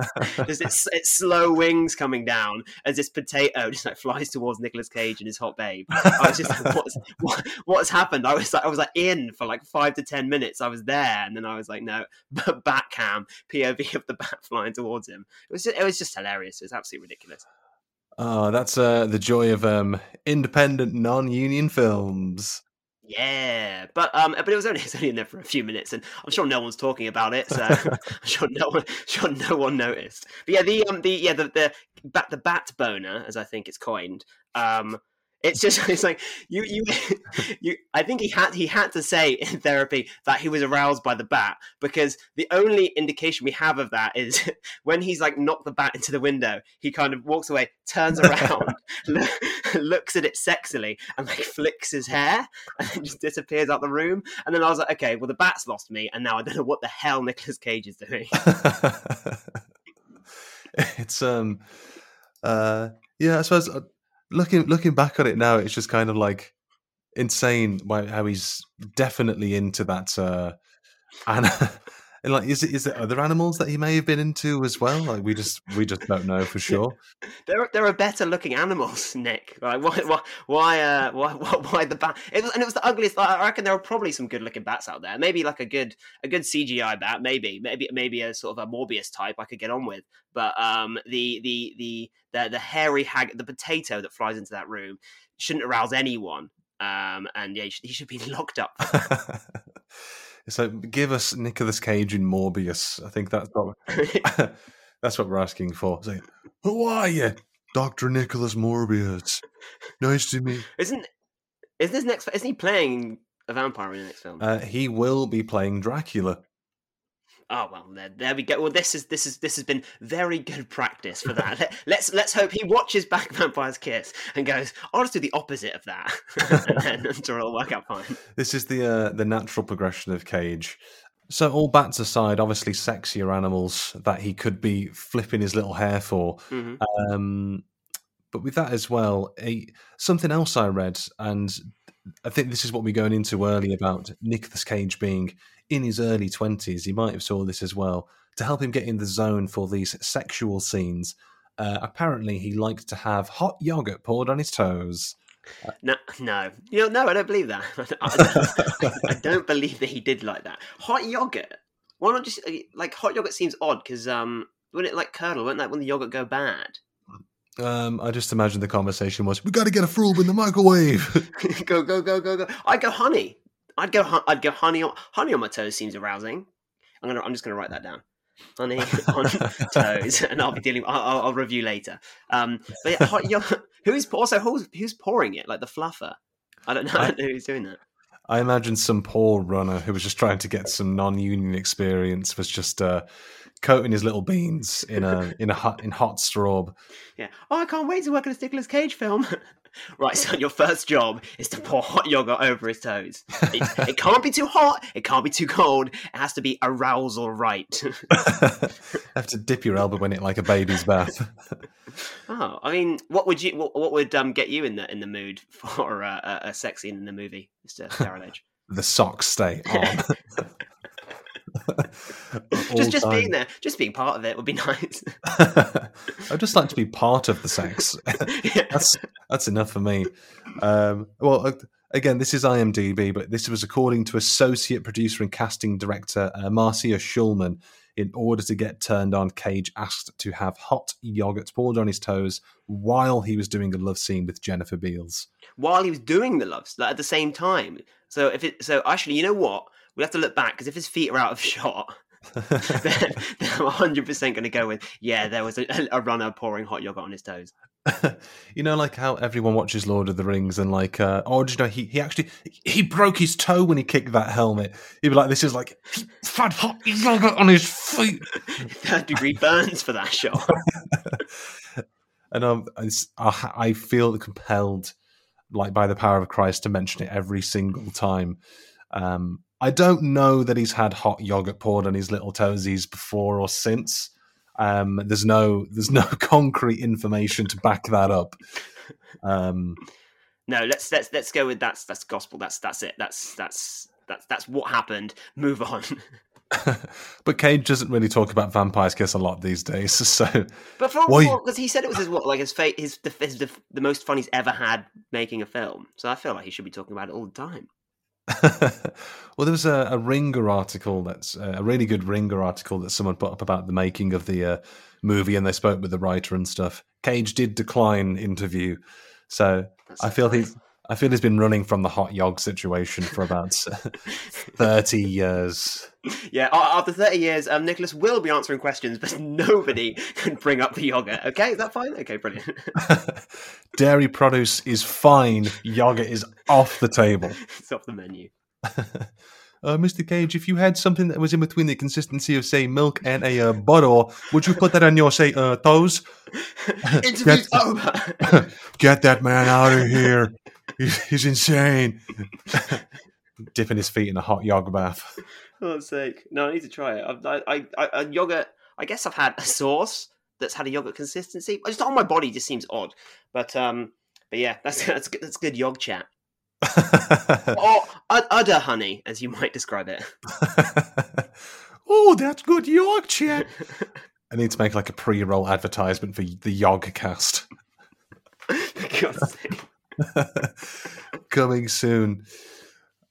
Just it's, it's slow wings coming down as this potato just like flies towards Nicolas Cage and his hot babe. I was just like, what's, what, what's happened? I was like, I was like in for like five to ten minutes. I was there, and then I was like, no, bat cam P O V of the bat. Flying towards him, it was just, it was just hilarious. It was absolutely ridiculous. Oh, that's uh, the joy of um, independent, non-union films. Yeah, but um, but it was only it was only in there for a few minutes, and I'm sure no one's talking about it. So I'm sure no one, sure no one noticed. But yeah, the um, the yeah the the bat the bat boner, as I think it's coined. Um, it's just it's like you you you. I think he had he had to say in therapy that he was aroused by the bat, because the only indication we have of that is when he's like knocked the bat into the window. He kind of walks away, turns around, look, looks at it sexily, and like flicks his hair, and then just disappears out the room. And then I was like, okay, well the bat's lost me, and now I don't know what the hell Nicolas Cage is doing. it's um, uh, yeah, I suppose. Uh... Looking looking back on it now, it's just kind of like insane how he's definitely into that. Uh, and, and like, is it is there other animals that he may have been into as well? Like we just we just don't know for sure. There are, there are better looking animals, Nick. Like why why why uh, why, why, why the bat? It was, and it was the ugliest. Like, I reckon there are probably some good looking bats out there. Maybe like a good a good C G I bat. Maybe maybe maybe a sort of a Morbius type I could get on with. But um, the the the the the hairy hag, the potato that flies into that room, shouldn't arouse anyone. Um, and yeah, he should, he should be locked up. So give us Nicolas Cage in Morbius. I think that's what that's what we're asking for. Like, who are you, Doctor Nicholas Morbius? Nice to meet. Isn't Isn't his next? Isn't he playing a vampire in the next film? Uh, he will be playing Dracula. Oh well, there, there we go. Well, this is this is this has been very good practice for that. Let, let's let's hope he watches back Vampire's Kiss and goes, I'll just do the opposite of that, and then I'm sure it'll work out fine. This is the uh, the natural progression of Cage. So all bats aside, obviously sexier animals that he could be flipping his little hair for. Mm-hmm. Um, but with that as well, a, something else I read, and I think this is what we're going into early about Nicolas Cage being in his early twenties. He might have saw this as well. To help him get in the zone for these sexual scenes, uh, apparently he liked to have hot yogurt poured on his toes. No, no, you know, no, I don't believe that. I don't, I don't believe that he did like that. Hot yogurt. Why not just like hot yogurt seems odd because um, wouldn't it like curdle? Wouldn't that when the yogurt go bad? Um, I just imagine the conversation was, "We got to get a frub in the microwave." go go go go go. I'd go honey. I'd go. I'd go honey. On, honey on my toes seems arousing. I'm gonna. I'm just gonna write that down. Honey on toes, and I'll be dealing. I'll, I'll review later. Um, but yeah, hot yogurt. Who's also who's, who's pouring it like the fluffer? I don't know. I don't know who's doing that. I imagine some poor runner who was just trying to get some non-union experience was just uh, coating his little beans in a in a hot in hot straw. Yeah. Oh, I can't wait to work in a Nicolas Cage film. Right, so your first job is to pour hot yogurt over his toes. It, it can't be too hot. It can't be too cold. It has to be arousal right. Have to dip your elbow in it like a baby's bath. Oh, I mean, what would you? What, what would um, get you in the in the mood for uh, a, a sex scene in the movie, Mister Daryl Edge? The socks stay on. just just time. being there, just being part of it would be nice. I'd just like to be part of the sex. Yeah. That's that's enough for me. Um, well, again, this is I M D B, but this was according to associate producer and casting director uh, Marcia Schulman. In order to get turned on, Cage asked to have hot yogurt poured on his toes while he was doing a love scene with Jennifer Beals. While he was doing the loves, like at the same time. So if it, so actually, you know what? We'll have to look back, because if his feet are out of shot, then, then I'm one hundred percent going to go with, yeah, there was a, a runner pouring hot yogurt on his toes. You know, like how everyone watches Lord of the Rings and like, uh, oh, did you know, he, he actually, he broke his toe when he kicked that helmet. He'd be like, this is like, he had hot yogurt on his feet. Third degree burns for that shot. And um, I, I feel compelled, like by the power of Christ, to mention it every single time. Um, I don't know that he's had hot yogurt poured on his little toesies before or since. Um, there's no there's no concrete information to back that up. Um, no, let's let's let's go with that's that's gospel. That's that's it. That's that's that's that's what happened. Move on. But Cage doesn't really talk about Vampire's Kiss a lot these days. So, but for because he said it was his what like his fate his the, his the the most fun he's ever had making a film. So I feel like he should be talking about it all the time. Well, there was a, a Ringer article that's uh, a really good Ringer article that someone put up about the making of the uh, movie, and they spoke with the writer and stuff. Cage did decline interview, so that's I feel he's I feel he's been running from the hot yog situation for about thirty years. Yeah, after thirty years, um, Nicholas will be answering questions, but nobody can bring up the yogurt. Okay, is that fine? Okay, brilliant. Dairy produce is fine. Yogurt is off the table. It's off the menu. uh, Mister Cage, if you had something that was in between the consistency of, say, milk and a uh, butter, would you put that on your, say, uh, toes? Interview's over. Get that man out of here. He's, he's insane. Dipping his feet in a hot yog bath. For God's sake. No, I need to try it. I, I, I, I, yogurt, I guess I've had a sauce that's had a yogurt consistency. It's not on my body, just seems odd. But um, but yeah, that's that's good, that's good yog chat. Or udder honey, as you might describe it. Oh, that's good yog chat. I need to make like a pre-roll advertisement for the Yogcast. For God's sake. Coming soon.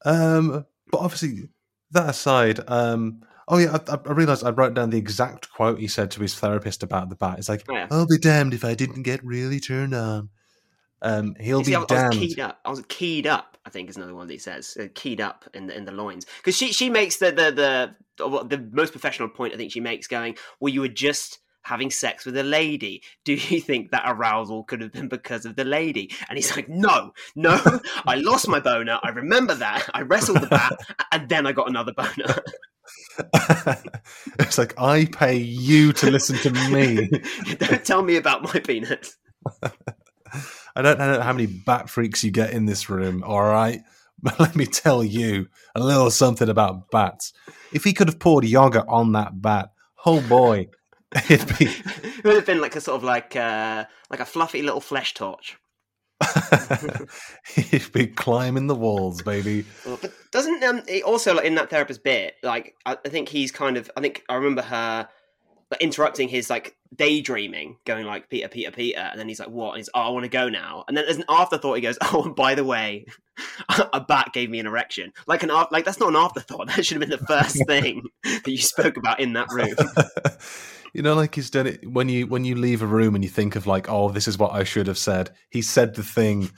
Um, but obviously... That aside, um, oh yeah, I, I realised I wrote down the exact quote he said to his therapist about the bat. It's like, oh, yeah. I'll be damned if I didn't get really turned on. Um, he'll see, be I was, damned. I was keyed up. I was keyed up, I think is another one that he says. Uh, keyed up in the, in the loins. Because she, she makes the, the, the, the most professional point I think she makes going, well, you were just having sex with a lady. Do you think that arousal could have been because of the lady? And he's like, no, no, I lost my boner. I remember that. I wrestled the bat and then I got another boner. It's like, I pay you to listen to me. Don't tell me about my penis. I don't know how many bat freaks you get in this room, all right? But let me tell you a little something about bats. If he could have poured Yaga on that bat, oh boy, it'd be... It would have been like a sort of like, uh, like a fluffy little flesh torch. He'd be climbing the walls, baby. But doesn't um, it also, like, in that therapist bit, like I, I think he's kind of, I think I remember her like, interrupting his like daydreaming, going like Peter, Peter, Peter, and then he's like, what? And he's, oh, I want to go now. And then as an afterthought, he goes, oh, and by the way, a bat gave me an erection. Like an like that's not an afterthought. That should have been the first thing that you spoke about in that room. You know, like he's done it when you when you leave a room and you think of like, oh, this is what I should have said. He said the thing.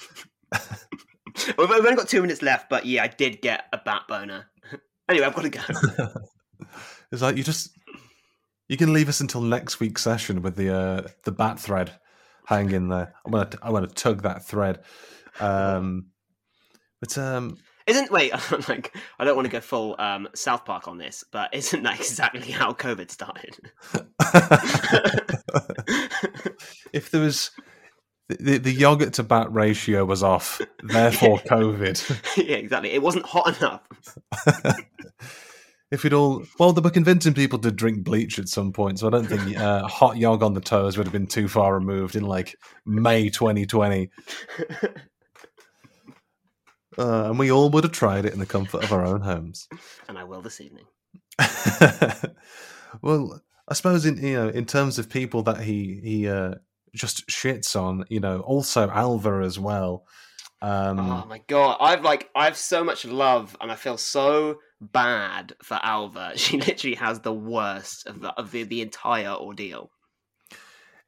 We've only got two minutes left, but yeah, I did get a bat boner. Anyway, I've got to go. It's like you just you can leave us until next week's session with the uh, the bat thread hanging there. I want to I want to tug that thread. Um, but um, isn't wait like I don't want to go full um, South Park on this, but isn't that exactly how COVID started? If there was the, the yogurt to bat ratio was off, therefore COVID. Yeah, exactly. It wasn't hot enough. If we'd all well, they were convincing people to drink bleach at some point, so I don't think uh, hot yog on the toes would have been too far removed in like May twenty twenty. Uh, and we all would have tried it in the comfort of our own homes. And I will this evening. Well, I suppose in you know in terms of people that he he uh, just shits on, you know, also Alva as well. Um, oh my god, I've like I've so much love, and I feel so bad for Alva. She literally has the worst of the of the, the entire ordeal.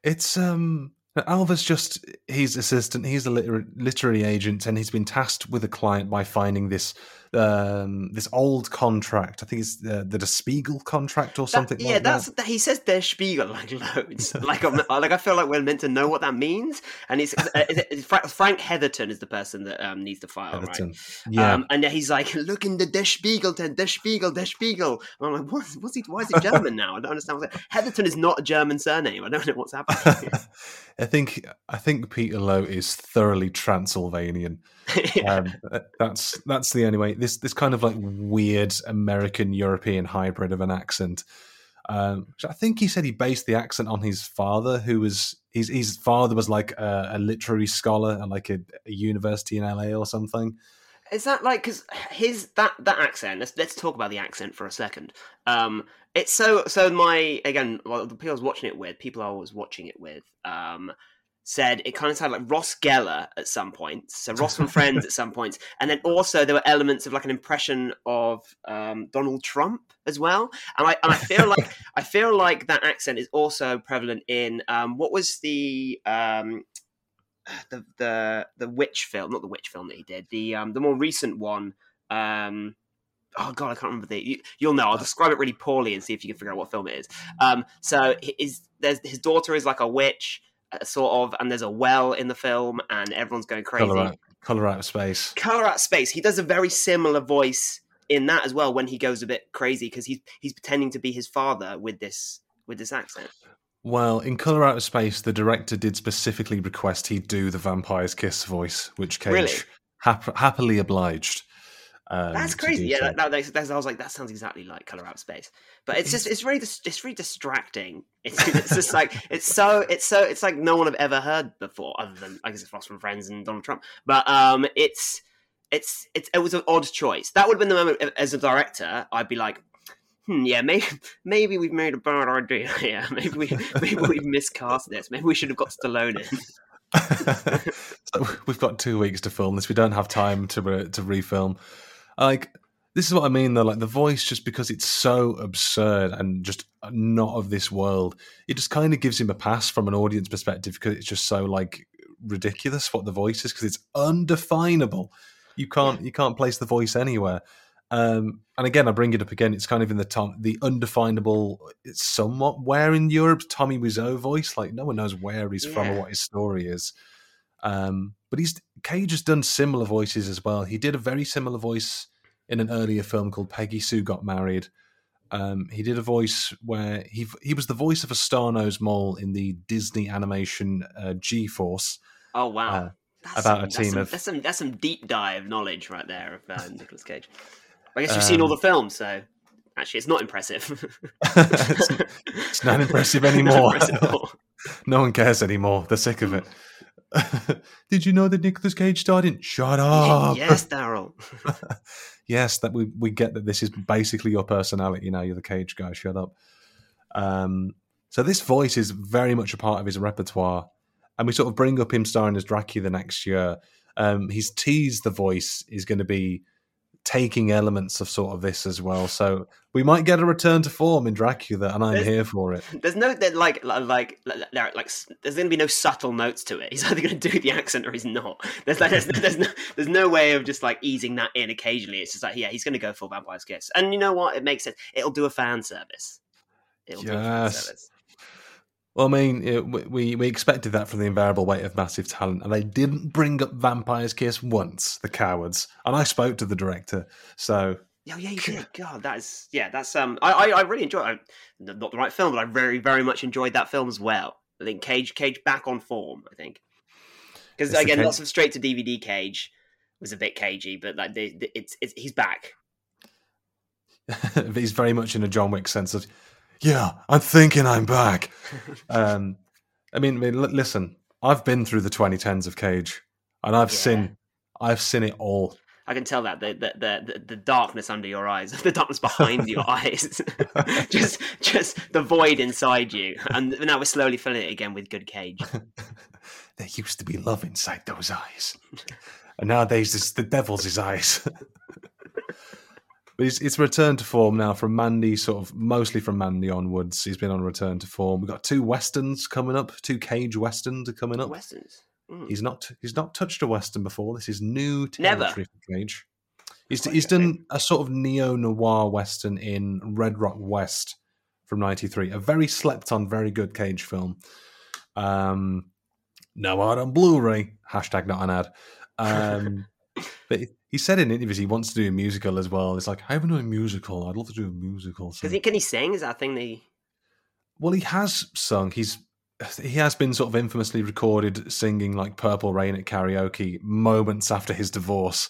It's um. Alva's just his assistant. He's a liter- literary agent, and he's been tasked with a client by finding this um, this old contract. I think it's the, the Der Spiegel contract or that, something. Yeah, like that's that. That, he says Der Spiegel like loads. like, I'm, like I feel like we're meant to know what that means. And he's uh, is it, is Fra- Frank Heatherton is the person that um, needs the file, Heatherton. Right? Yeah. Um, and he's like, look in the Der Spiegel, Der Spiegel, Der Spiegel. And I'm like, what's, what's he? Why is it German now? I don't understand. What's Heatherton is not a German surname. I don't know what's happening. I think I think Peter Lowe is thoroughly Transylvanian. Yeah. um, that's that's the only way. This this kind of like weird American European hybrid of an accent. Um, I think he said he based the accent on his father, who was his his father was like a, a literary scholar at like a, a university in L A or something. Is that like because his that that accent? Let's let's talk about the accent for a second. Um, It's so, so my, again, well, the people I was watching it with, people I was watching it with, um, said it kind of sounded like Ross Geller at some point. So Ross from Friends at some point. And then also there were elements of like an impression of um, Donald Trump as well. And I, and I feel like, I feel like that accent is also prevalent in, um, what was the, um, the, the, the witch film, not the witch film that he did, the, um, the more recent one, um, oh god, I can't remember the. You, you'll know. I'll describe it really poorly and see if you can figure out what film it is. Um, so his there's his daughter is like a witch, uh, sort of, and there's a well in the film, and everyone's going crazy. Color out, Color Out of Space. Color Out of Space. He does a very similar voice in that as well when he goes a bit crazy because he's he's pretending to be his father with this with this accent. Well, in Color Out of Space, the director did specifically request he do the Vampire's Kiss voice, which Cage really? hap- happily obliged. Um, that's crazy. Yeah, so. that, that, that's, that's, I was like, that sounds exactly like Color Out of Space. But it's just, it's really, it's really distracting. It's, it's just like, it's so, it's so, it's like no one I've ever heard before, other than I guess it's Ross from Friends and Donald Trump. But um, it's, it's, it's, it was an odd choice. That would have been the moment as a director, I'd be like, hmm, yeah, maybe, maybe we've made a bad idea. Yeah, maybe we, maybe we've miscast this. Maybe we should have got Stallone in. So we've got two weeks to film this. We don't have time to re- to refilm. Like, this is what I mean, though. Like, the voice, just because it's so absurd and just not of this world, it just kind of gives him a pass from an audience perspective because it's just so, like, ridiculous what the voice is because it's undefinable. You can't you can't place the voice anywhere. Um, and again, I bring it up again. It's kind of in the Tom, the undefinable, it's somewhat where in Europe, Tommy Wiseau voice. Like, no one knows where he's yeah. from or what his story is. Um, but he's Cage has done similar voices as well. He did a very similar voice in an earlier film called Peggy Sue Got Married. Um, he did a voice where he he was the voice of a star-nosed mole in the Disney animation uh, G-Force. Oh, wow. Uh, that's about some, a team that's some, of... That's some, that's some deep dive knowledge right there of uh, Nicolas Cage. I guess you've um, seen all the films, so actually it's not impressive. it's, it's not impressive anymore. Not impressive no one cares anymore. They're sick of it. Did you know that Nicolas Cage starred in? Shut up. Yes, Daryl. Yes, that we, we get that this is basically your personality now. You're the Cage guy. Shut up. Um, so this voice is very much a part of his repertoire. And we sort of bring up him starring as Dracula next year. Um, he's teased the voice is going to be taking elements of sort of this as well. So we might get a return to form in Dracula, and I'm there's, here for it. There's no, like, like, like, like, there's going to be no subtle notes to it. He's either going to do the accent or he's not. There's like, there's, there's, no, there's no way of just like easing that in occasionally. It's just like, yeah, he's going to go for Vampire's Kiss. And you know what? It makes sense. It'll do a fan service. It'll yes. do a fan service. Well, I mean, it, we we expected that from the invariable weight of massive talent, and they didn't bring up Vampire's Kiss once, the cowards. And I spoke to the director, so... Oh, yeah, you did. God, that is... Yeah, that's... um. I, I really enjoyed it. Not the right film, but I very, very much enjoyed that film as well. I think Cage Cage back on form, I think. Because, again, Cage... lots of straight-to-D V D Cage was a bit cagey, but like they, they, it's, it's he's back. He's very much in a John Wick sense of... Yeah, I'm thinking I'm back. um, I mean, I mean l- listen, I've been through the twenty tens of Cage, and I've yeah. seen, I've seen it all. I can tell that the the the, the darkness under your eyes, the darkness behind your eyes, just just the void inside you, and now we're slowly filling it again with good Cage. There used to be love inside those eyes, and nowadays it's the devil's his eyes. But it's, it's returned to form now from Mandy, sort of mostly from Mandy onwards. He's been on return to form. We've got two westerns coming up. Two Cage westerns are coming up. Westerns. Mm. He's not he's not touched a western before. This is new territory for Cage. He's he's done a sort of neo-noir western in Red Rock West from ninety-three. A very slept-on, very good Cage film. Um, no ad on Blu-ray. Hashtag not an ad. Um, but... It, He said in interviews he wants to do a musical as well. It's like, I haven't done a musical. I'd love to do a musical. So. He, can he sing? Is that a thing that he... Well, he has sung. He's He has been sort of infamously recorded singing like Purple Rain at karaoke moments after his divorce.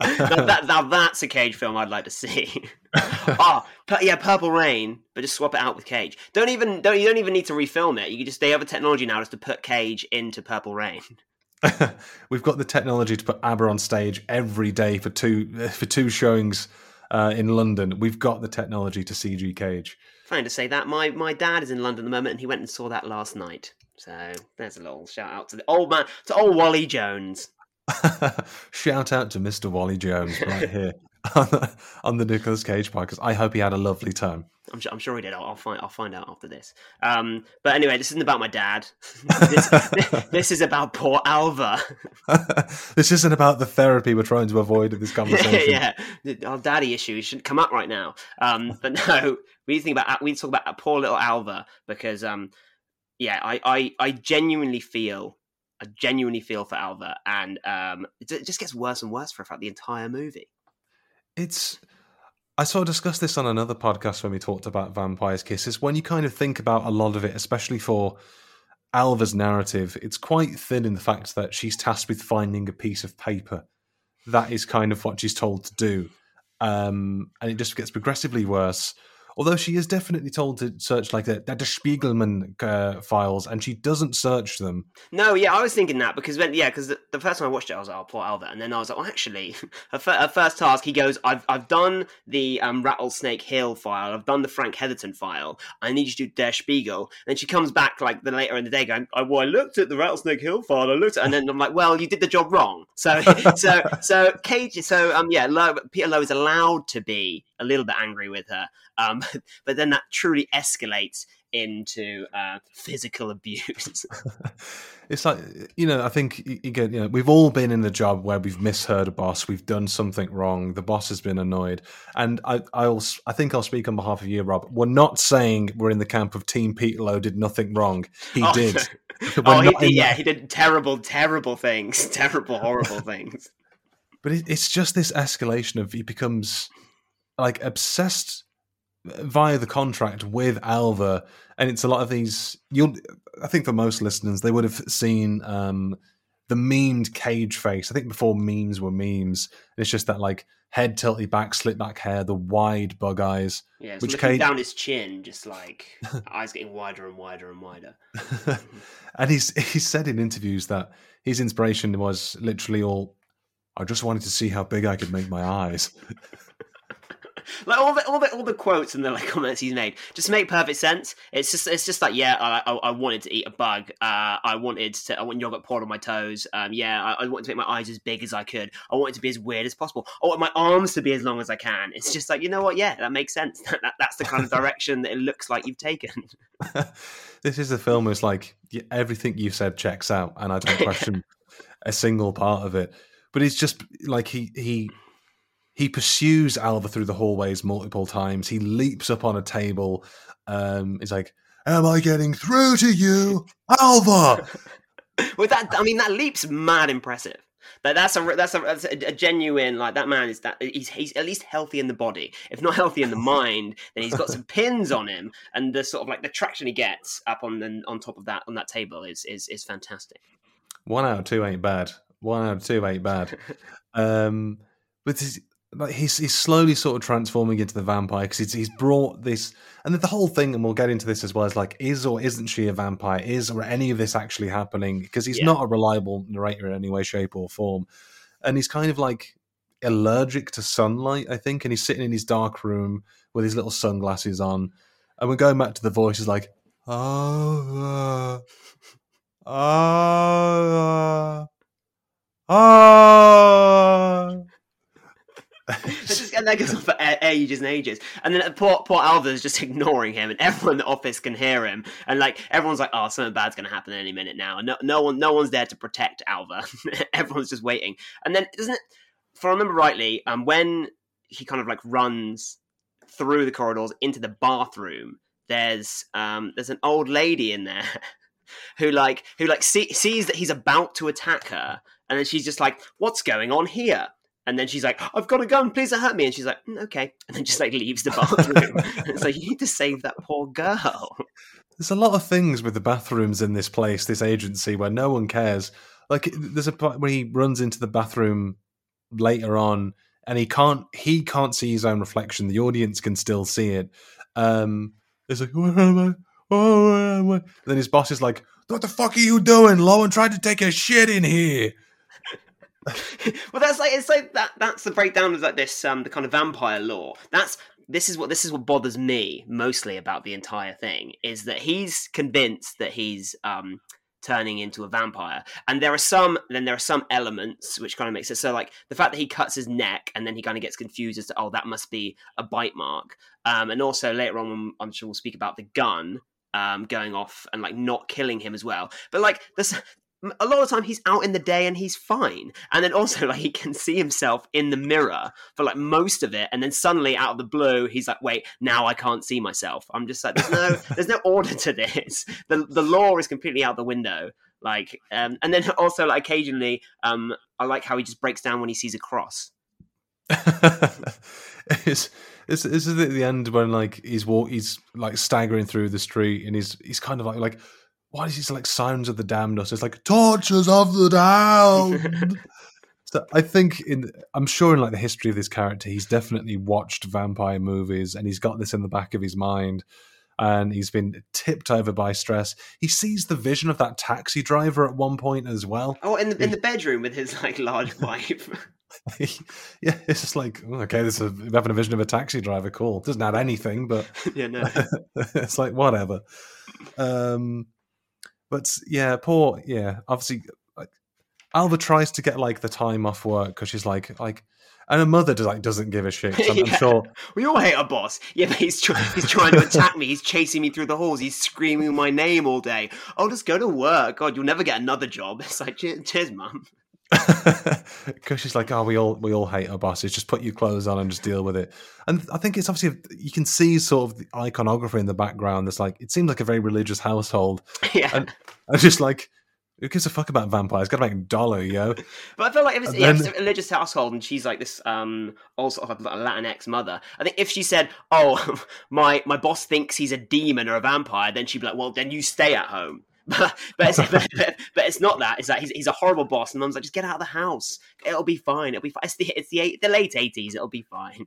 that, that, that, that's a Cage film I'd like to see. oh, yeah, Purple Rain, but just swap it out with Cage. Don't even don't you don't even need to refilm it. You can just they have a technology now just to put Cage into Purple Rain. We've got the technology to put ABBA on stage every day for two for two showings uh, in London. We've got the technology to C G Cage. Fine to say that. My my dad is in London at the moment, and he went and saw that last night. So there's a little shout out to the old man, to old Wally Jones. Shout out to Mister Wally Jones right here on, the, on the Nicolas Cage podcast. I hope he had a lovely time. I'm sure, I'm sure he did. I'll, I'll find. I'll find out after this. Um, but anyway, this isn't about my dad. this, this, this is about poor Alva. This isn't about the therapy we're trying to avoid in this conversation. Yeah, our daddy issues shouldn't come up right now. Um, but no, we need to think about. We need to talk about poor little Alva because, um, yeah, I, I, I genuinely feel. I genuinely feel for Alva, and um, it, it just gets worse and worse for her throughout the entire movie. It's. I sort of discussed this on another podcast when we talked about Vampire's Kisses. When you kind of think about a lot of it, especially for Alva's narrative, it's quite thin in the fact that she's tasked with finding a piece of paper. That is kind of what she's told to do. Um, and it just gets progressively worse. Although she is definitely told to search like the, the Spiegelman uh, files, and she doesn't search them. No, yeah, I was thinking that because when, yeah, because the, the first time I watched it, I was like, "Oh, poor Alva," and then I was like, "Well, actually, her, f- her first task, he goes, I've I've done the um, Rattlesnake Hill file, I've done the Frank Heatherton file. I need you to do Der Spiegel." And she comes back like the later in the day, going, I, "Well, I looked at the Rattlesnake Hill file, I looked at," and then I'm like, "Well, you did the job wrong." So, so, so Cage, so um, yeah, Lowe, Peter Lowe is allowed to be a little bit angry with her. Um, but then that truly escalates into uh, physical abuse. It's like, you know, I think, again, you know, we've all been in the job where we've misheard a boss, we've done something wrong, the boss has been annoyed. And I I'll, I think I'll speak on behalf of you, Rob. We're not saying we're in the camp of Team Peter Lowe did nothing wrong. He oh, did. No. Oh, he did, yeah, that. He did terrible, terrible things, terrible, horrible things. But it, it's just this escalation of he becomes, like, obsessed via the contract with Alva, and it's a lot of these. You'll, I think, for most listeners, they would have seen um, the memed Cage face. I think before memes were memes, it's just that like head tilty back, slit back hair, the wide bug eyes. Yeah, it's which looking Cage... down his chin, just like eyes getting wider and wider and wider. And he's he said in interviews that his inspiration was literally all, I just wanted to see how big I could make my eyes. Like all the all the all the quotes and the like comments he's made just make perfect sense. It's just it's just like yeah, I I, I wanted to eat a bug. Uh, I wanted to I want yogurt poured on my toes. Um, yeah, I, I wanted to make my eyes as big as I could. I wanted to be as weird as possible. I want my arms to be as long as I can. It's just like, you know what? Yeah, that makes sense. That, that that's the kind of direction that it looks like you've taken. This is a film where it's like everything you've said checks out, and I don't question a single part of it. But it's just like he he. He pursues Alva through the hallways multiple times. He leaps up on a table. Um, he's like, am I getting through to you, Alva? With that, I mean, that leap's mad impressive. But that's a that's a, that's a genuine, like, that man is that he's he's at least healthy in the body, if not healthy in the mind. Then he's got some pins on him, and the sort of like the traction he gets up on the, on top of that on that table is is is fantastic. One out of two ain't bad. One out of two ain't bad. um, but. This, Like he's he's slowly sort of transforming into the vampire because he's he's brought this, and the whole thing, and we'll get into this as well, is like, is or isn't she a vampire? Is or any of this actually happening? Because he's yeah. not a reliable narrator in any way, shape, or form, and he's kind of like allergic to sunlight, I think, and he's sitting in his dark room with his little sunglasses on, and we're going back to the voices like, ah, ah, ah. Just, and that goes on for ages and ages, and then poor, poor Alva is just ignoring him, and everyone in the office can hear him, and like everyone's like, oh, something bad's going to happen any minute now, and no, no one, no one's there to protect Alva. Everyone's just waiting, and then isn't it? If I remember rightly, um, when he kind of like runs through the corridors into the bathroom, there's um, there's an old lady in there who like who like see, sees that he's about to attack her, and then she's just like, what's going on here? And then she's like, I've got a gun, please don't hurt me. And she's like, mm, okay. And then just like leaves the bathroom. It's like, you need to save that poor girl. There's a lot of things with the bathrooms in this place, this agency, where no one cares. Like there's a point where he runs into the bathroom later on and he can't he can't see his own reflection. The audience can still see it. Um, it's like, where am I? Oh, where am I? And then his boss is like, what the fuck are you doing? Lowen tried to take a shit in here. Well, that's like it's like that. That's the breakdown of like this, um, the kind of vampire lore. That's this is what this is what bothers me mostly about the entire thing is that he's convinced that he's um turning into a vampire, and there are some then there are some elements which kind of makes it so like the fact that he cuts his neck and then he kind of gets confused as to oh that must be a bite mark, um, and also later on I'm sure we'll speak about the gun um going off and like not killing him as well, but like this. A lot of the time he's out in the day and he's fine. And then also like he can see himself in the mirror for like most of it. And then suddenly out of the blue, he's like, wait, now I can't see myself. I'm just like, there's no, there's no order to this. The the law is completely out the window. Like, um, and then also like occasionally um, I like how he just breaks down when he sees a cross. It's, it's, it's at the end when like he's walk, he's like staggering through the street and he's, he's kind of like, like, why is it like Sounds of the Damned? Us? It's like Tortures of the Damned. So I think in, I'm sure in like the history of this character, he's definitely watched vampire movies and he's got this in the back of his mind and he's been tipped over by stress. He sees the vision of that taxi driver at one point as well. Oh, in the, in the bedroom with his like large wife. Yeah, it's just like, okay, this is having a vision of a taxi driver. Cool. Doesn't add anything, but yeah, no. It's like, whatever. Um, But yeah, poor, yeah, obviously, like, Alva tries to get like the time off work because she's like like, and her mother does, like doesn't give a shit. So I'm, yeah. I'm sure we all hate our boss. Yeah, but he's try- he's trying to attack me. He's chasing me through the halls. He's screaming my name all day. I'll just go to work. God, you'll never get another job. It's like cheers, mum. Because she's like, oh, we all we all hate our bosses. Just put your clothes on and just deal with it. And I think it's obviously you can see sort of the iconography in the background. That's like it seems like a very religious household. Yeah, and I'm just like, who gives a fuck about vampires? Got to make a dollar, yo. But I feel like if it's, yeah, then... if it's a religious household and she's like this, um, also a Latinx mother. I think if she said, "Oh, my my boss thinks he's a demon or a vampire," then she'd be like, "Well, then you stay at home." But but it's, but, but it's not that. It's that like he's he's a horrible boss, and Mum's like, just get out of the house. It'll be fine. It'll be fine. It's the it's the, eight, the late eighties. It'll be fine.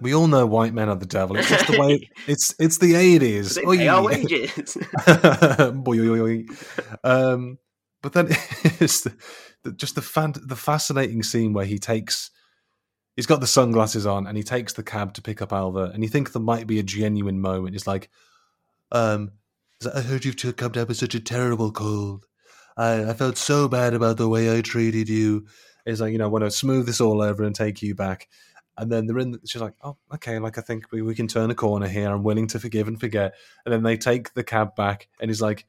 We all know white men are the devil. It's just the way. It's it's the eighties. They pay our wages. um, but then it's the, the, just the fan, the fascinating scene where he takes. He's got the sunglasses on, and he takes the cab to pick up Alva, and you think there might be a genuine moment. It's like, um. I heard you've come down with such a terrible cold. I, I felt so bad about the way I treated you. It's like, you know, I want to smooth this all over and take you back. And then they're in. The, she's like, oh, okay, like I think we, we can turn a corner here. I'm willing to forgive and forget. And then they take the cab back, and he's like,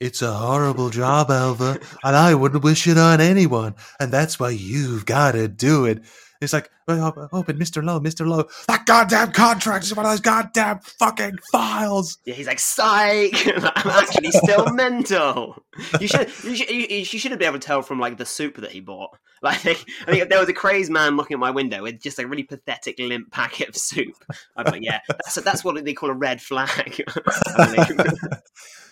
it's a horrible job, Alva, and I wouldn't wish it on anyone. And that's why you've got to do it. It's like, oh, oh, but Mister Lowe, Mister Lowe, that goddamn contract is one of those goddamn fucking files. Yeah, he's like, psych, I'm actually still mental. You should, you should, you, you shouldn't be able to tell from like the soup that he bought. Like, I think there was a crazed man looking at my window with just a really pathetic limp packet of soup. I'm like, yeah, that's that's what they call a red flag.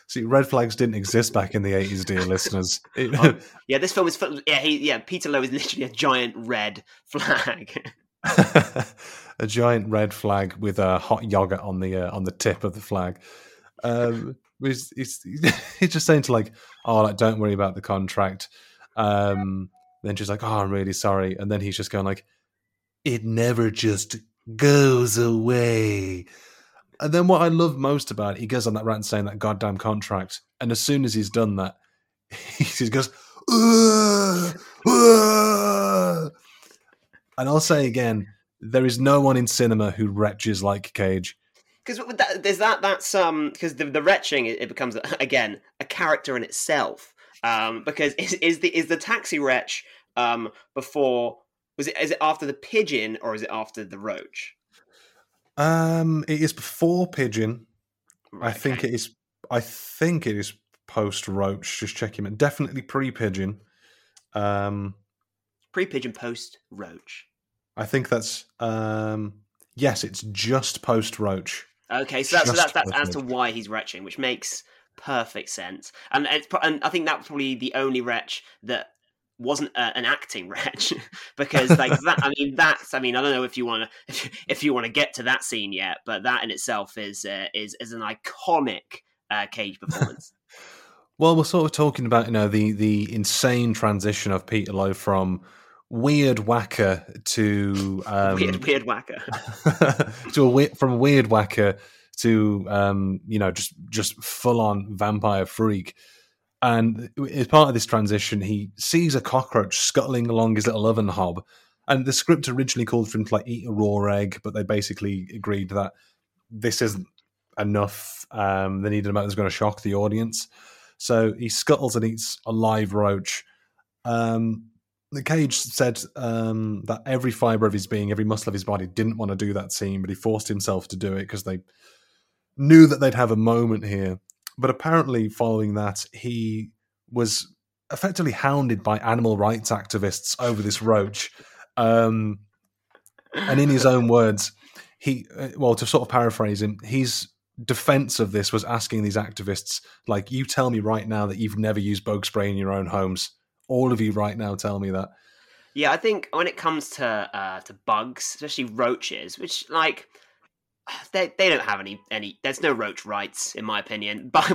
See, red flags didn't exist back in the eighties, dear listeners. It, oh, yeah, this film is... Yeah, he, yeah, Peter Lowe is literally a giant red flag. A giant red flag with a hot yogurt on the uh, on the tip of the flag. Um, it's, it's, it's just saying to like, oh, like, don't worry about the contract. Um, then she's like, oh, I'm really sorry. And then he's just going like, it never just goes away. And then what I love most about it, he goes on that rant saying that goddamn contract. And as soon as he's done that, he goes, uh, uh. And I'll say again, there is no one in cinema who retches like Cage. Because that, there's that, that's, um, because the, the retching, it becomes, again, a character in itself. Um, because is, is the, is the taxi retch, um, before, was it, is it after the pigeon or is it after the roach? Um, it is before pigeon. Right, I think okay. it is. I think it is post roach. Just check him in. Definitely pre pigeon. Um, pre pigeon, post roach. I think that's. Um, yes, it's just post roach. Okay, so that's so that's, that's as to why he's retching, which makes perfect sense. And it's and I think that's probably the only retch that wasn't uh, an acting retch because like that, I mean, that's, I mean, I don't know if you want to, if, if you want to get to that scene yet, but that in itself is, uh, is, is an iconic uh, Cage performance. Well, we're sort of talking about, you know, the, the insane transition of Peter Lowe from weird whacker to, um, weird, weird whacker to a weird, from weird whacker to, um, you know, just, just full on vampire freak. And as part of this transition, he sees a cockroach scuttling along his little oven hob. And the script originally called for him to like eat a raw egg, but they basically agreed that this isn't enough. Um, they needed a amount that's going to shock the audience. So he scuttles and eats a live roach. Um, the Cage said um, that every fibre of his being, every muscle of his body didn't want to do that scene, but he forced himself to do it because they knew that they'd have a moment here. But apparently following that, he was effectively hounded by animal rights activists over this roach. Um, and in his own words, he, well, to sort of paraphrase him, his defense of this was asking these activists, like, you tell me right now that you've never used bug spray in your own homes. All of you right now tell me that. Yeah, I think when it comes to uh, to bugs, especially roaches, which, like... They they don't have any any. There's no roach rights in my opinion. Bugs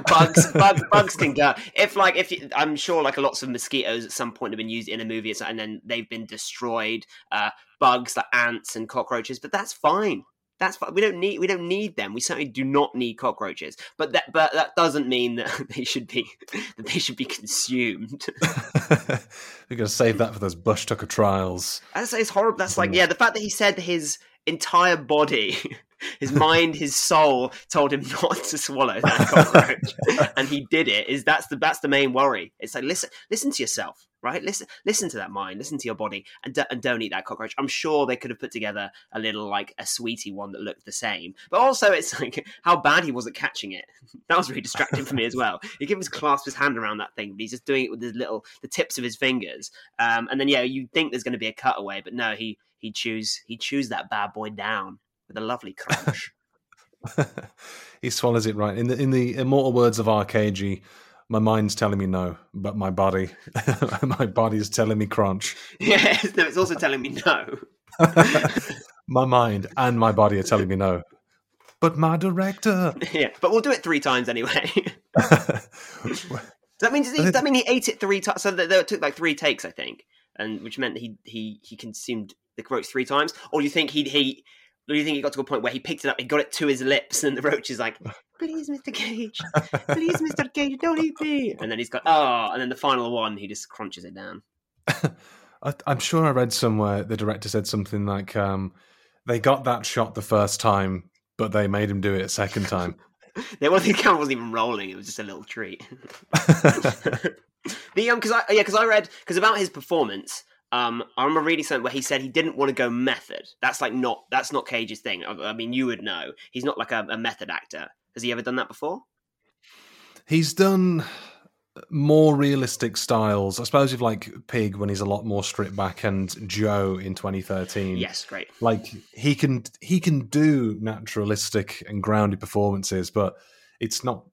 bugs bugs can go. If like if you, I'm sure like lots of mosquitoes at some point have been used in a movie and then they've been destroyed. Uh, bugs like ants and cockroaches, but that's fine. That's fine. We don't need we don't need them. We certainly do not need cockroaches. But that but that doesn't mean that they should be that they should be consumed. We're gonna save that for those Bush Tucker trials. That's it's horrible. That's like yeah, the fact that he said his entire body, his mind, his soul told him not to swallow that cockroach, and he did it. Is that's the that's the main worry? It's like listen, listen to yourself, right? Listen, listen to that mind, listen to your body, and d- and don't eat that cockroach. I'm sure they could have put together a little like a sweetie one that looked the same, but also it's like how bad he was at catching it. That was really distracting for me as well. He could just clasp his hand around that thing, but he's just doing it with his little the tips of his fingers. Um, and then yeah, you think there's going to be a cutaway, but no, he he chews he chews that bad boy down with a lovely crunch. He swallows it right. In the in the immortal words of R K G, my mind's telling me no, but my body, my body's telling me crunch. Yeah, no, it's also telling me no. My mind and my body are telling me no, but my director. Yeah, but we'll do it three times anyway. That means he, that mean he ate it three times. So that, that took like three takes, I think, and which meant he he he consumed the roach three times. Or do you think he he? Do you think he got to a point where he picked it up, he got it to his lips, and the roach is like, "Please, Mister Cage, please, Mister Cage, don't eat me." And then he's got, oh, and then the final one, he just crunches it down. I, I'm sure I read somewhere the director said something like, um, "They got that shot the first time, but they made him do it a second time." Yeah, well, the camera wasn't even rolling; it was just a little treat. The um, because I yeah, because I read because about his performance. Um, I remember reading something where he said he didn't want to go method. That's like not that's not Cage's thing. I, I mean, you would know. He's not like a, a method actor. Has he ever done that before? He's done more realistic styles. I suppose with like Pig when he's a lot more stripped back, and Joe in twenty thirteen. Yes, great. Like he can he can do naturalistic and grounded performances, but it's not.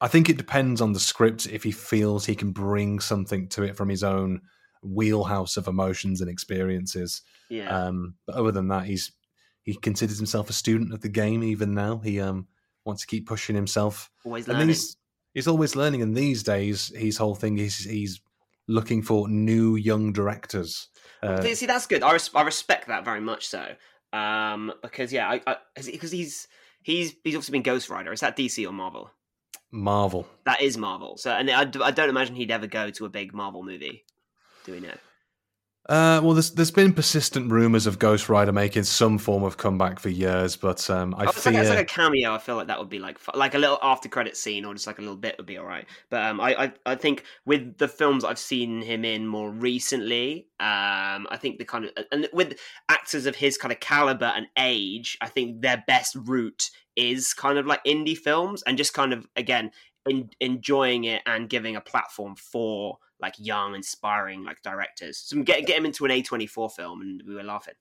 I think it depends on the script if he feels he can bring something to it from his own wheelhouse of emotions and experiences. Yeah. Um, but other than that, he's he considers himself a student of the game. Even now, he um wants to keep pushing himself. Always learning. And he's, he's always learning. And these days, his whole thing is he's looking for new young directors. Uh, See, that's good. I res- I respect that very much. So, um, because yeah, I, I because he's he's he's also been Ghost Rider. Is that D C or Marvel? Marvel. That is Marvel. So, and I, I don't imagine he'd ever go to a big Marvel movie. Do we know? Uh, well, there's there's been persistent rumours of Ghost Rider making some form of comeback for years, but um, I oh, it's fear... Like, it's like a cameo. I feel like that would be like like a little after credit scene or just like a little bit would be all right. But um, I, I I think with the films I've seen him in more recently, um, I think the kind of and with actors of his kind of calibre and age, I think their best route is kind of like indie films and just kind of again in, enjoying it and giving a platform for. Like young, inspiring, like directors. So get get him into an A twenty-four film, and we were laughing.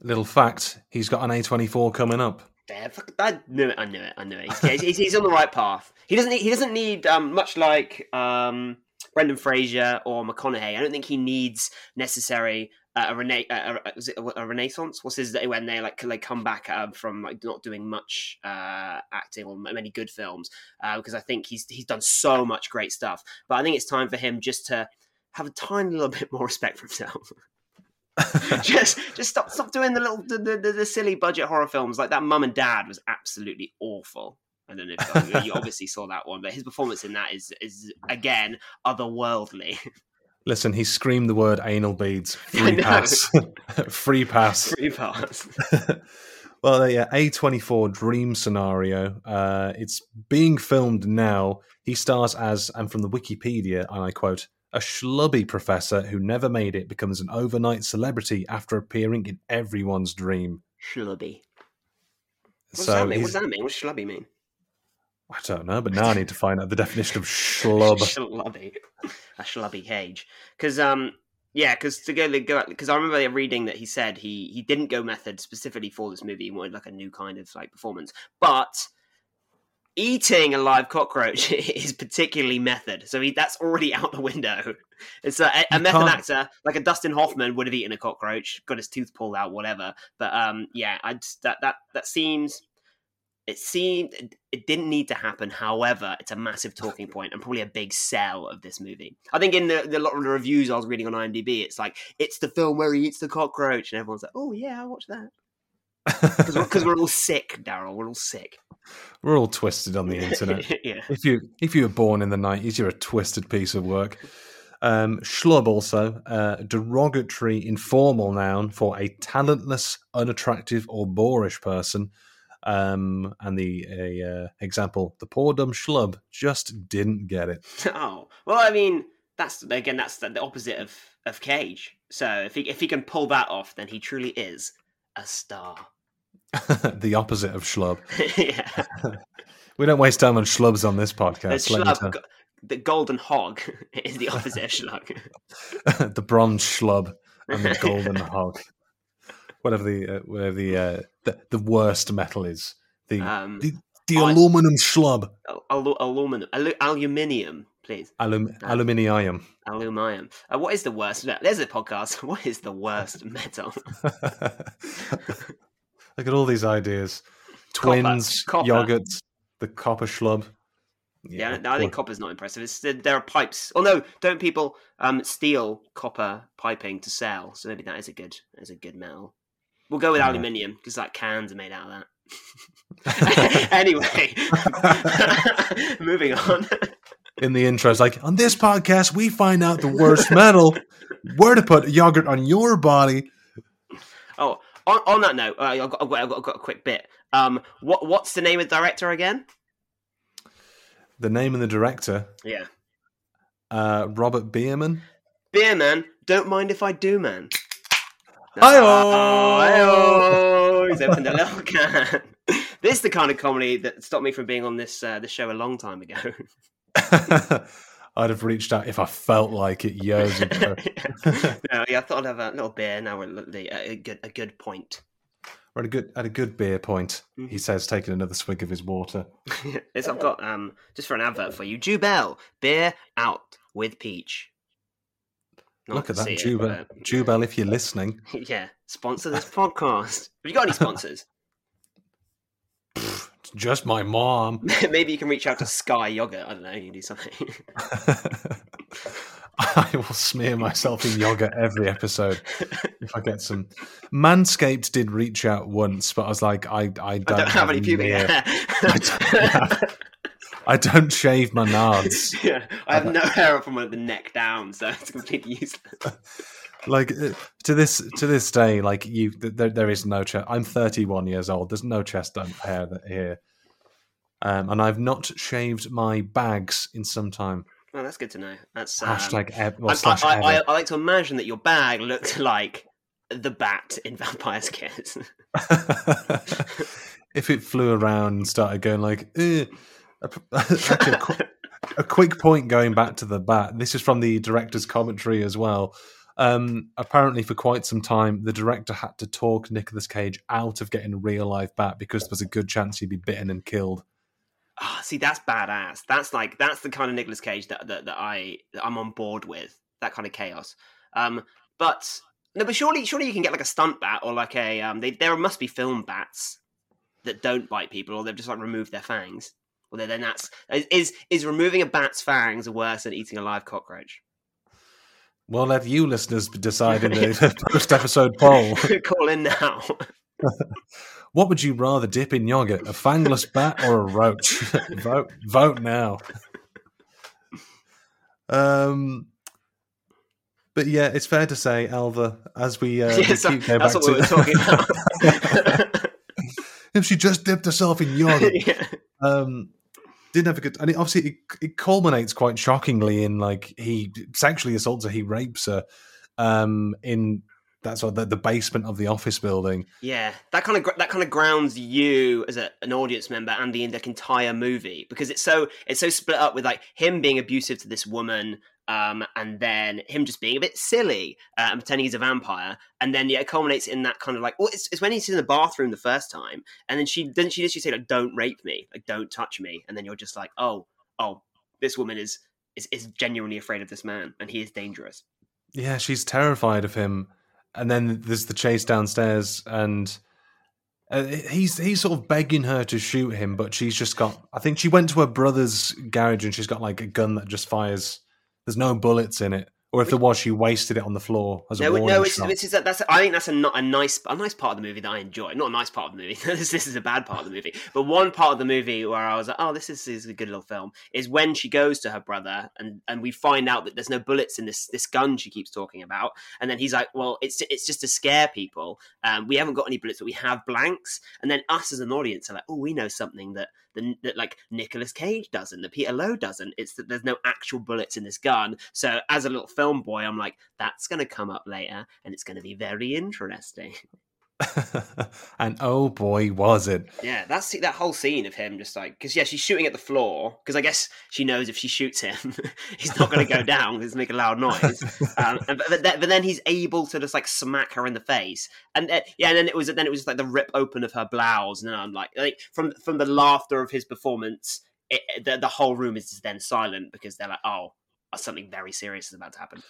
Little fact: he's got an A twenty-four coming up. Yeah, fuck, I knew it. I knew it. I knew it. He's, he's, he's on the right path. He doesn't. Need, he doesn't need um, much like um, Brendan Fraser or McConaughey. I don't think he needs necessary uh, a, rena- a, a, was it a, a renaissance. What's his when they like they come back uh, from like not doing much uh, acting or many good films uh, because I think he's he's done so much great stuff. But I think it's time for him just to have a tiny little bit more respect for himself. just just stop stop doing the little the, the, the silly budget horror films like that. Mum and Dad was absolutely awful. I don't know if you, you obviously saw that one, but his performance in that is is again otherworldly. Listen, he screamed the word anal beads. Free pass. Free pass. Free pass. Well, yeah, A twenty-four Dream Scenario. Uh, it's being filmed now. He stars as, and from the Wikipedia, and I quote, "A schlubby professor who never made it becomes an overnight celebrity after appearing in everyone's dream." Schlubby. What does so that mean? What does that mean? What does schlubby mean? I don't know, but now I need to find out the definition of schlub. Schlubby. A schlubby Cage. Because, um, yeah, because to go, go because I remember reading that he said he, he didn't go method specifically for this movie. He wanted like a new kind of like performance. But eating a live cockroach is particularly method. So he, that's already out the window. It's a, a method can't... actor, like a Dustin Hoffman would have eaten a cockroach, got his tooth pulled out, whatever. But um, yeah, I just, that, that, that seems... It seemed it didn't need to happen. However, it's a massive talking point and probably a big sell of this movie. I think in the, the lot of the reviews I was reading on IMDb, it's like it's the film where he eats the cockroach, and everyone's like, "Oh yeah, I watched that." Because we're, we're all sick, Daryl. We're all sick. We're all twisted on the internet. Yeah. If you if you were born in the nineties, you're a twisted piece of work. Um, schlub also, uh, derogatory informal noun for a talentless, unattractive, or boorish person. Um, and the a, uh, example, the poor dumb schlub just didn't get it. Oh, well, I mean, that's again, that's the, the opposite of, of Cage. So if he if he can pull that off, then he truly is a star. The opposite of schlub. Yeah. We don't waste time on schlubs on this podcast. The, schlub, go- the golden hog is the opposite of schlub. The bronze schlub and the golden hog. Whatever the uh, whatever the, uh, the the worst metal is, the um, the, the oh, aluminum schlub. Al- al- aluminum, al- aluminium, please. Alum, uh, aluminium. Aluminium. Uh, what is the worst? There's a podcast. What is the worst metal? Look at all these ideas: twins, copper. Copper. Yogurts, the copper schlub. Yeah, yeah no, I think copper's not impressive. It's, there are pipes. Oh no, don't people um, steal copper piping to sell? So maybe that is a good is a good metal. We'll go with yeah. aluminium because like cans are made out of that. Anyway, moving on. In the intro, it's like, on this podcast, we find out the worst metal, where to put yogurt on your body. Oh, on, on that note, uh, I've, got, I've, got, I've, got, I've got a quick bit. Um, what what's the name of the director again? The name of the director? Yeah. Uh, Robert Bierman. Bierman, don't mind if I do, man. Hi-oh! Hi-oh! He's opened a little can. This is the kind of comedy that stopped me from being on this uh, this show a long time ago. I'd have reached out if I felt like it years ago. yeah. No, yeah, I thought I'd have a little beer. Now we're at a good, a good point. We're at a good, at a good beer point, mm-hmm. He says, taking another swig of his water. Yes, I've got, um, just for an advert for you, Jubel, beer out with peach. Not Look at that, Jubel. But... Jubel, if you're listening. Yeah, sponsor this podcast. Have you got any sponsors? Pfft, just my mom. Maybe you can reach out to Sky Yogurt. I don't know, you can do something. I will smear myself in yogurt every episode if I get some. Manscaped did reach out once, but I was like, I, I, don't, I don't have, have any pubic hair. I don't have... I don't shave my nards. Yeah, I have no hair from the neck down, so it's completely useless. Like to this to this day, like you, there, there is no chest. I'm thirty-one years old. There's no chest hair here, um, and I've not shaved my bags in some time. Well, that's good to know. That's um, hashtag. Ev- well, I, I, I, I like to imagine that your bag looked like the bat in Vampire's Kiss. If it flew around and started going like. Ugh. Actually, a, qu- a quick point going back to the bat. This is from the director's commentary as well. Um, apparently, for quite some time, the director had to talk Nicolas Cage out of getting a real life bat because there was a good chance he'd be bitten and killed. Ah, oh, see, that's badass. That's like that's the kind of Nicolas Cage that that, that I that I'm on board with. That kind of chaos. Um, but no, but surely, surely you can get like a stunt bat or like a um. They, there must be film bats that don't bite people, or they've just like removed their fangs. Well, then that's is is removing a bat's fangs worse than eating a live cockroach? Well, let you listeners decide in the first episode poll. Call in now. What would you rather dip in yogurt, a fangless bat or a roach? vote, vote now. Um, but yeah, it's fair to say, Alva, as we, uh, yeah, we so, keep going back to that's what we were talking about. If she just dipped herself in yogurt. Yeah. Um, didn't have a good, and it obviously it, it culminates quite shockingly in like he sexually assaults her, he rapes her, um, in that sort of the, the basement of the office building. Yeah, that kind of that kind of grounds you as a, an audience member and the, the entire movie because it's so it's so split up with like him being abusive to this woman. Um, and then him just being a bit silly uh, and pretending he's a vampire, and then yeah, it culminates in that kind of like, well, it's, it's when he's in the bathroom the first time, and then she doesn't she literally say like, "Don't rape me, like don't touch me," and then you're just like, oh, oh, this woman is is is genuinely afraid of this man, and he is dangerous. Yeah, she's terrified of him, and then there's the chase downstairs, and uh, he's he's sort of begging her to shoot him, but she's just got. I think she went to her brother's garage, and she's got like a gun that just fires. There's no bullets in it, Or if Which, there was, she wasted it on the floor as no, a warning no, it's, shot. No, it's, that's, I think that's a, not a nice a nice part of the movie that I enjoy. Not a nice part of the movie. this, this is a bad part of the movie. But one part of the movie where I was like, oh, this is, is a good little film, is when she goes to her brother and, and we find out that there's no bullets in this, this gun she keeps talking about. And then he's like, well, it's it's just to scare people. Um, we haven't got any bullets, but we have blanks. And then us as an audience are like, oh, we know something that, the, that like Nicolas Cage doesn't, that Peter Lowe doesn't. It's that there's no actual bullets in this gun. So as a little film, film boy, I'm like, that's going to come up later and it's going to be very interesting. And oh boy, was it. Yeah, that's that whole scene of him just like, because yeah, she's shooting at the floor because I guess she knows if she shoots him, he's not going to go down because he's making a loud noise. Um, and, but, but then he's able to just like smack her in the face. And uh, yeah, and then it was then it was just like the rip open of her blouse. And then I'm like, like from, from the laughter of his performance, it, the, the whole room is just then silent because they're like, oh, something very serious is about to happen.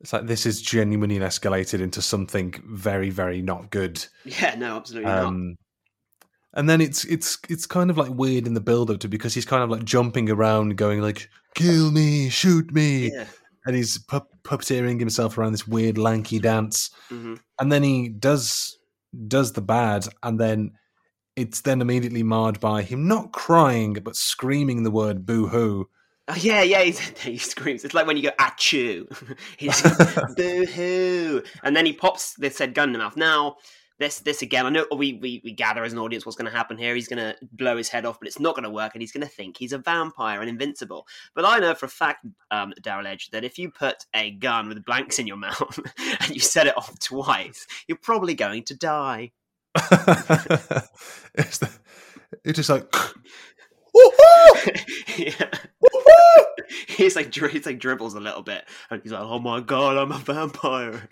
It's like this is genuinely escalated into something very, very not good. Yeah, no, absolutely um, not. And then it's it's it's kind of like weird in the build-up to, because he's kind of like jumping around, going like "kill me, shoot me," yeah. And he's pu- puppeteering himself around this weird lanky dance. Mm-hmm. And then he does does the bad, and then it's then immediately marred by him not crying but screaming the word "boo-hoo." Oh, yeah, yeah, he's, he screams. It's like when you go, achoo. He's boo-hoo. And then he pops this said gun in the mouth. Now, this, this again, I know we, we, we gather as an audience what's going to happen here. He's going to blow his head off, but it's not going to work, and he's going to think he's a vampire and invincible. But I know for a fact, um, Daryl Edge, that if you put a gun with blanks in your mouth and you set it off twice, you're probably going to die. it's, the, it's just like... yeah. He's like, he's like dribbles a little bit, and he's like, "Oh my god, I'm a vampire!"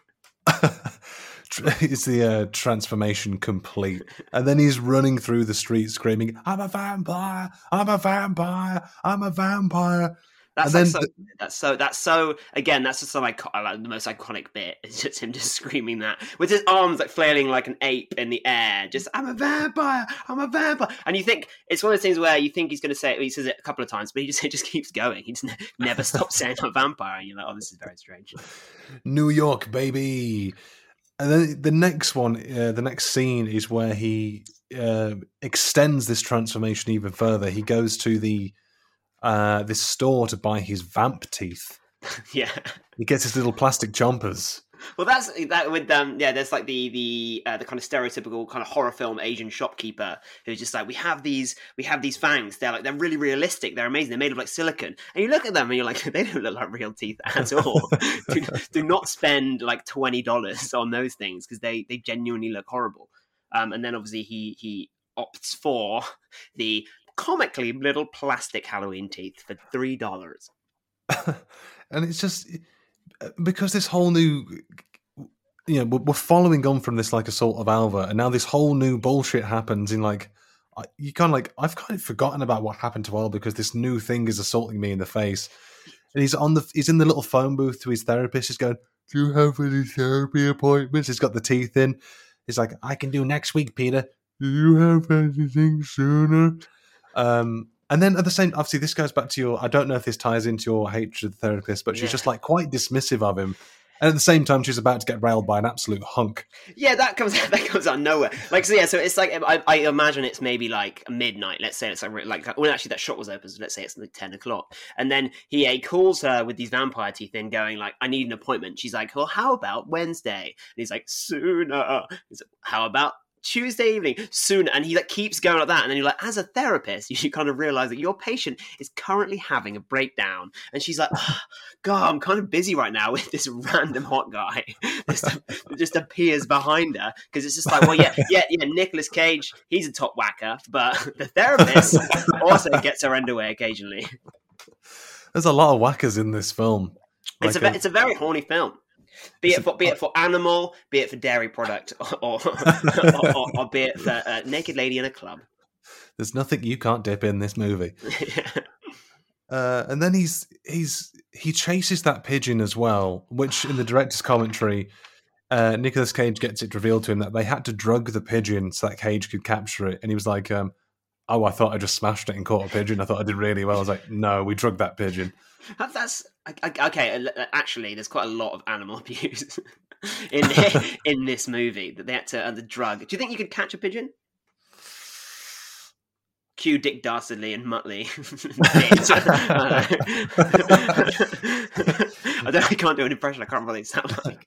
It's the uh, transformation complete, and then he's running through the street screaming, "I'm a vampire! I'm a vampire! I'm a vampire!" That's like so, th- that's so. That's so. Again, that's just so icon- like the most iconic bit. It's just him just screaming that with his arms like flailing like an ape in the air. Just I'm a vampire. I'm a vampire. And you think it's one of those things where you think he's going to say it. Well, he says it a couple of times, but he just he just keeps going. He just ne- never stops saying I'm a vampire. And you're like, oh, this is very strange. New York, baby. And then the next one, uh, the next scene is where he uh, extends this transformation even further. He goes to the. Uh, this store to buy his vamp teeth. Yeah, he gets his little plastic chompers. Well, that's that with um, yeah. There's like the the uh, the kind of stereotypical kind of horror film Asian shopkeeper who's just like, we have these we have these fangs. They're like they're really realistic. They're amazing. They're made of like silicone. And you look at them and you're like, they don't look like real teeth at all. do, do not spend like twenty dollars on those things because they they genuinely look horrible. Um, and then obviously he he opts for the. Comically little plastic Halloween teeth for three dollars, and it's just because this whole new, you know, we're following on from this like Assault of Alva, and now this whole new bullshit happens. In like, you kind of like I've kind of forgotten about what happened to Al because this new thing is assaulting me in the face, and he's on the he's in the little phone booth to his therapist. He's going, "Do you have any therapy appointments?" He's got the teeth in. He's like, "I can do next week, Peter." Do you have anything sooner? Um, and then at the same, obviously this goes back to your, I don't know if this ties into your hatred of the therapist, but she's yeah. just like quite dismissive of him. And at the same time, she's about to get railed by an absolute hunk. Yeah, that comes that comes out of nowhere. Like, so yeah, so it's like, I, I imagine it's maybe like midnight. Let's say it's like, like, well, actually that shop was open. So let's say it's like ten o'clock. And then he, he calls her with these vampire teeth in going like, I need an appointment. She's like, well, how about Wednesday? And he's like, sooner. He's like, how about Tuesday evening soon, and he like keeps going like that, and then you're like, as a therapist, you kind of realize that your patient is currently having a breakdown, and she's like, oh, "God, I'm kind of busy right now with this random hot guy that just appears behind her." Because it's just like, well, yeah, yeah, yeah. Nicolas Cage, he's a top whacker, but the therapist also gets her underwear occasionally. There's a lot of whackers in this film. It's like a, a it's a very horny film. Be it, for, be it for animal, be it for dairy product, or, or, or, or be it for a naked lady in a club. There's nothing you can't dip in this movie. yeah. uh, and then he's he's he chases that pigeon as well, which in the director's commentary, uh, Nicolas Cage gets it revealed to him that they had to drug the pigeon so that Cage could capture it. And he was like, um, oh, I thought I just smashed it and caught a pigeon. I thought I did really well. I was like, no, we drugged that pigeon. That's I, I, okay, actually, there's quite a lot of animal abuse in the, in this movie that they had to uh, the drug. Do you think you could catch a pigeon? Cue Dick Dastardly and Muttley. I, don't, I can't do an impression. I can't remember what they sound like.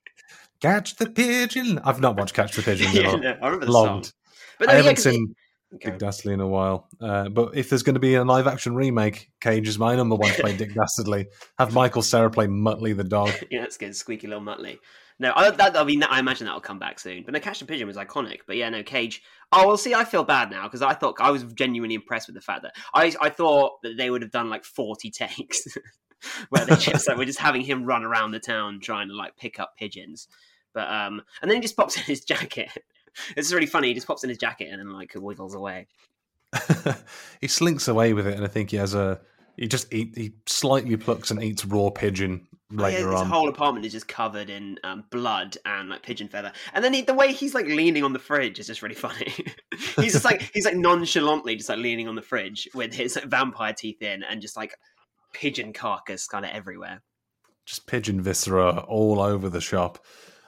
Catch the Pigeon. I've not watched Catch the Pigeon. Yeah, no, I remember the long. Song. But I haven't yeah, seen it... okay. Dick Dastardly in a while. Uh, but if there's going to be a live-action remake, Cage is my number one to play Dick Dastardly. Have Michael Cera play Muttley the dog. Yeah, that's good. Squeaky little Muttley. No, I, that, I mean, that, I imagine that'll come back soon. But no, Catch the Pigeon was iconic. But yeah, no, Cage. Oh, well, see, I feel bad now because I thought I was genuinely impressed with the fact that I I thought that they would have done like forty takes where they just like we're just having him run around the town trying to like pick up pigeons. But um, and then he just pops in his jacket. It's really funny. He just pops in his jacket and then like wiggles away. He slinks away with it, and I think he has a. He just eat, he slightly plucks and eats raw pigeon later yeah, his on. His whole apartment is just covered in um, blood and like pigeon feather. And then he, the way he's like leaning on the fridge is just really funny. He's just like he's like nonchalantly just like leaning on the fridge with his like, vampire teeth in and just like pigeon carcass kind of everywhere. Just pigeon viscera all over the shop,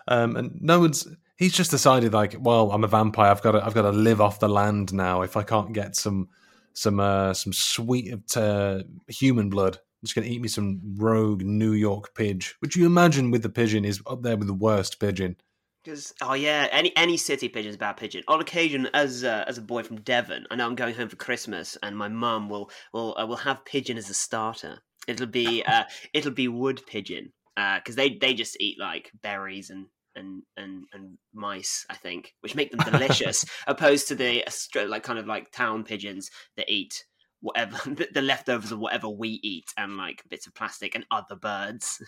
um, and no one's. He's just decided like, well, I'm a vampire. I've got to, I've got to live off the land now. If I can't get some. Some uh, some sweet uh, human blood. I'm just going to eat me some rogue New York pidge, which you imagine with the pigeon is up there with the worst pigeon. Because oh yeah, any any city pigeon is a bad pigeon. On occasion, as uh, as a boy from Devon, I know I'm going home for Christmas, and my mum will will uh, will have pigeon as a starter. It'll be uh, it'll be wood pigeon because uh, they they just eat like berries and. And, and and mice, I think, which make them delicious, opposed to the like kind of like town pigeons that eat whatever the leftovers of whatever we eat and like bits of plastic and other birds.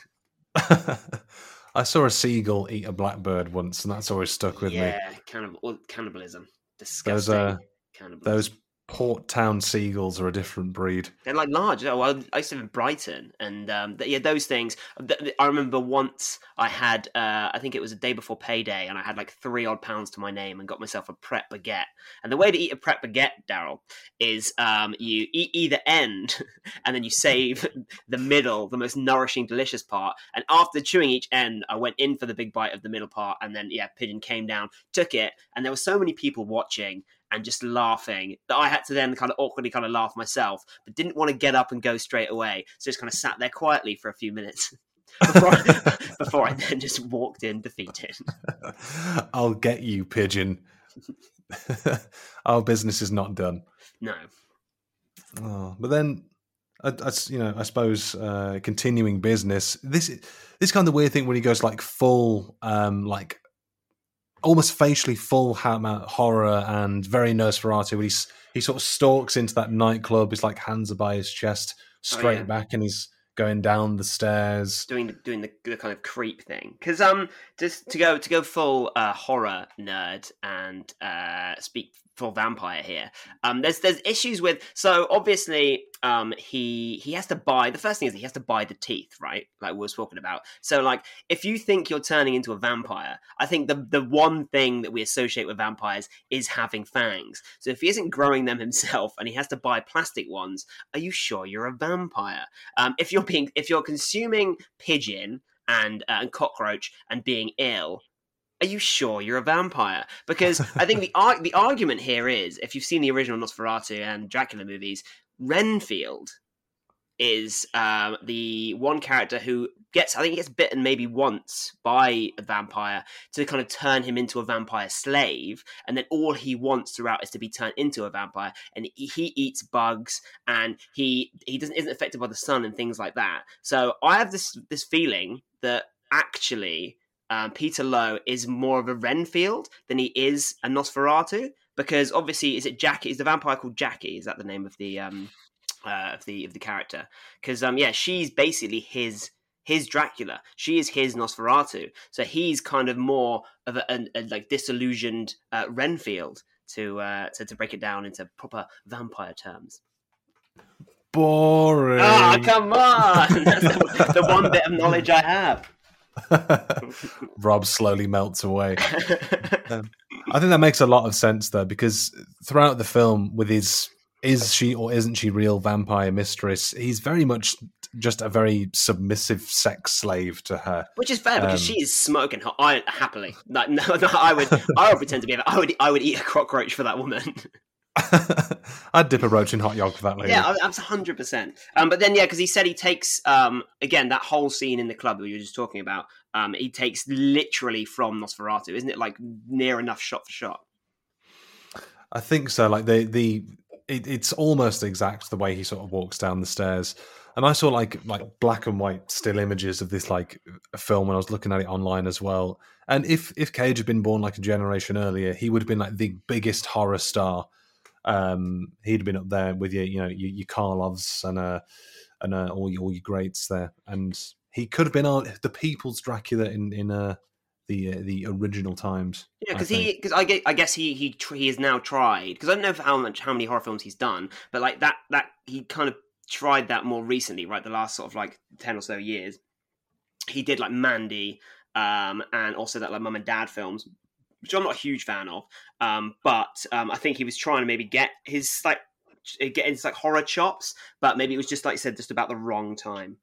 I saw a seagull eat a blackbird once, and that's always stuck with yeah, me. Yeah, cannibal, cannibalism, disgusting. Those, uh, cannibalism. Those port town seagulls are a different breed. They're like large. Oh, I used to live in Brighton, and um, th- yeah, those things. Th- th- I remember once I had, uh, I think it was a day before payday, and I had like three odd pounds to my name, and got myself a Pret baguette. And the way to eat a Pret baguette, Daryl, is um, you eat either end, and then you save the middle, the most nourishing, delicious part. And after chewing each end, I went in for the big bite of the middle part, and then yeah, pigeon came down, took it, and there were so many people watching. And just laughing that I had to then kind of awkwardly kind of laugh myself, but didn't want to get up and go straight away. So just kind of sat there quietly for a few minutes before, I, before I then just walked in defeated. I'll get you, pigeon. Our business is not done. No. Oh, but then, I, I, you know, I suppose uh, continuing business. This this kind of weird thing when he goes like full, um, like. almost facially full hammer horror and very Nosferatu. He he sort of stalks into that nightclub. His like hands are by his chest, straight oh, yeah. back, and he's going down the stairs, doing the, doing the, the kind of creep thing. Because um, just to go to go full uh, horror nerd and uh, speak full vampire here. Um, there's there's issues with so obviously um he he has to buy the first thing is he has to buy the teeth, right? Like we were talking about. So like if you think you're turning into a vampire, I think the the one thing that we associate with vampires is having fangs. So if he isn't growing them himself and he has to buy plastic ones, are you sure you're a vampire? Um, if you're being if you're consuming pigeon and uh, and cockroach and being ill. Are you sure you're a vampire? Because I think the ar- the argument here is, if you've seen the original Nosferatu and Dracula movies, Renfield is um, the one character who gets, I think he gets bitten maybe once by a vampire to kind of turn him into a vampire slave. And then all he wants throughout is to be turned into a vampire. And he eats bugs and he he doesn't isn't affected by the sun and things like that. So I have this this feeling that actually... Um, Peter Lowe is more of a Renfield than he is a Nosferatu because obviously is it Jackie? Is the vampire called Jackie? Is that the name of the um, uh, of the of the character? Because um, yeah, she's basically his his Dracula. She is his Nosferatu. So he's kind of more of a, a, a like disillusioned uh, Renfield to, uh, to to break it down into proper vampire terms. Boring. Ah, oh, come on! That's the, the one bit of knowledge I have. Rob slowly melts away. um, I think that makes a lot of sense though, because throughout the film with his is she or isn't she real vampire mistress, he's very much just a very submissive sex slave to her, which is fair because um, she is smoking hot. I happily, like, no, no, I would, I would pretend to be. I would, I would eat a cockroach for that woman. I'd dip a roach in hot yog for that lady. Yeah, that's one hundred percent. Um, but then, yeah, because he said he takes, um, again, that whole scene in the club that we were just talking about, um, he takes literally from Nosferatu, isn't it? Like, near enough shot for shot. I think so. Like, the, the it, it's almost exact the way he sort of walks down the stairs. And I saw, like, like black and white still images of this, like, film when I was looking at it online as well. And if, if Cage had been born, like, a generation earlier, he would have been, like, the biggest horror star. Um, he'd have been up there with your, you know, your, your Karloffs and uh, and uh, all your all your greats there, and he could have been our, the people's Dracula in in uh, the uh, the original times. Yeah, because he because I, I guess he he he has now tried, because I don't know how much how many horror films he's done, but like that that he kind of tried that more recently, right? The last sort of like ten or so years, he did like Mandy, um, and also that like Mum and Dad films, which I'm not a huge fan of, um, but um, I think he was trying to maybe get his like get his like horror chops, but maybe it was just like you said, just about the wrong time.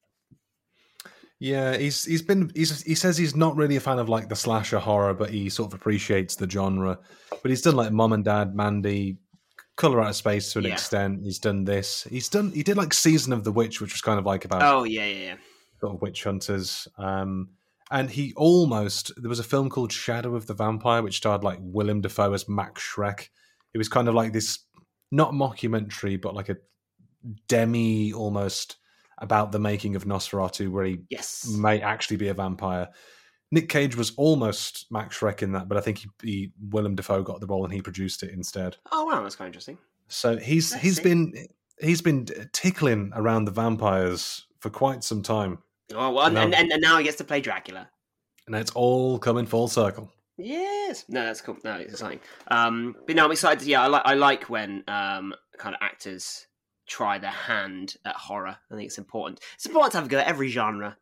Yeah, he's he's been he's, he says he's not really a fan of like the slasher horror, but he sort of appreciates the genre. But he's done like Mum and Dad, Mandy, Color Out of Space to an yeah. extent. He's done this. He's done he did like Season of the Witch, which was kind of like about oh yeah yeah, yeah. sort of witch hunters. Um, And he almost, there was a film called Shadow of the Vampire, which starred like Willem Dafoe as Max Schreck. It was kind of like this, not mockumentary, but like a demi almost about the making of Nosferatu, where he yes. may actually be a vampire. Nick Cage was almost Max Schreck in that, but I think he, he Willem Dafoe got the role and he produced it instead. Oh wow, that's kind of interesting. So he's Let's he's see. been he's been tickling around the vampires for quite some time. Oh well, and, and, and now he gets to play Dracula. And it's all coming full circle. Yes. No, that's cool. No, it's exciting. Um, but no, I'm excited. Yeah, I like I like when um, kind of actors try their hand at horror. I think it's important. It's important to have a go at every genre.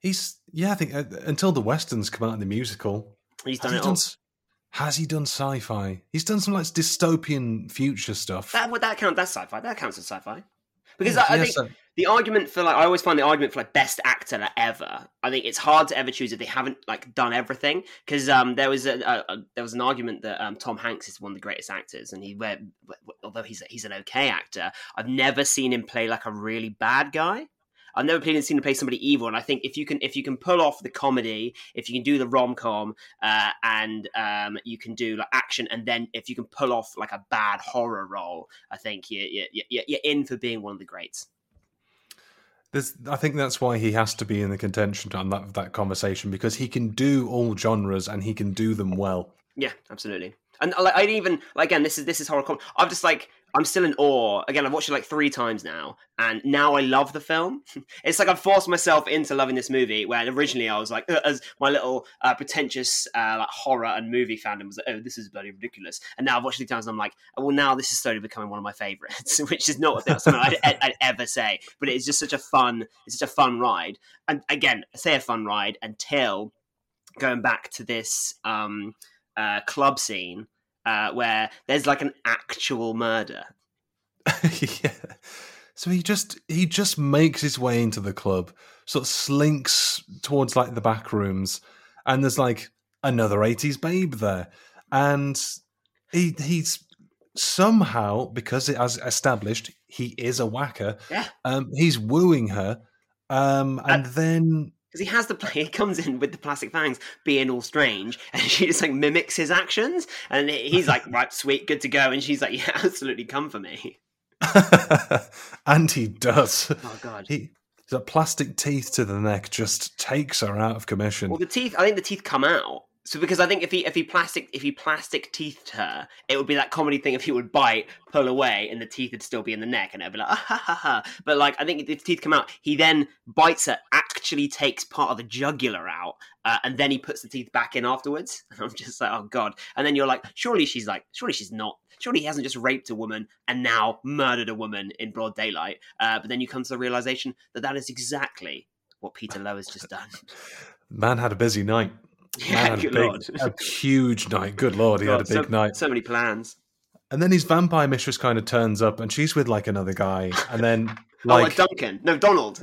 He's yeah. I think uh, until the westerns come out in the musical, he's done it all. Has he done sci-fi? He's done some like dystopian future stuff. That would that count? That's sci-fi. That counts as sci-fi. Because yeah, I, I yeah, think so. the argument for like I always find the argument for like best actor like, ever. I think it's hard to ever choose if they haven't like done everything. Because um, there was a, a, a there was an argument that um, Tom Hanks is one of the greatest actors, and he where, although he's he's an okay actor, I've never seen him play like a really bad guy. I've never seen him play somebody evil. And I think if you can if you can pull off the comedy, if you can do the rom com, uh, and um, you can do like action, and then if you can pull off like a bad horror role, I think you you you're in for being one of the greats. There's, I think that's why he has to be in the contention on that that conversation, because he can do all genres and he can do them well. Yeah, absolutely. And like I even like, again, this is this is horror comedy. I'm just like. I'm still in awe. Again, I've watched it like three times now, and now I love the film. It's like I've forced myself into loving this movie, when originally I was like, uh, as my little uh, pretentious uh, like horror and movie fandom was like, oh, this is bloody ridiculous. And now I've watched it three times, and I'm like, oh, well, now this is slowly becoming one of my favourites, which is not something I'd, I'd ever say. But it's just such a fun, it's such a fun ride. And again, I say a fun ride until going back to this um, uh, club scene, Uh, where there's like an actual murder. yeah. So he just he just makes his way into the club, sort of slinks towards like the back rooms, and there's like another eighties babe there, and he he's somehow, because it has established he is a whacker. Yeah. Um, he's wooing her, um, and uh- then. Because he has the play, he comes in with the plastic fangs, being all strange, and she just like mimics his actions, and he's like, right, sweet, good to go, and she's like, yeah, absolutely, come for me. And he does. Oh god, he the plastic teeth to the neck just takes her out of commission. Well, the teeth, I think the teeth come out. So because I think if he if he plastic if he plastic teethed her, it would be that comedy thing. If he would bite, pull away, and the teeth would still be in the neck, and it'd be like ah, ha ha ha. But like I think if the teeth come out, he then bites her, actually takes part of the jugular out, uh, and then he puts the teeth back in afterwards. And I'm just like, oh god. And then you're like, surely she's like, surely she's not. Surely he hasn't just raped a woman and now murdered a woman in broad daylight. Uh, but then you come to the realization that that is exactly what Peter Lowe has just done. Man had a busy night. Yeah, Man, good a, big, lord. a huge night. Good lord, he god, had a big so, night. So many plans. And then his vampire mistress kind of turns up, and she's with like another guy. And then Like, oh, like Duncan. No, Donald.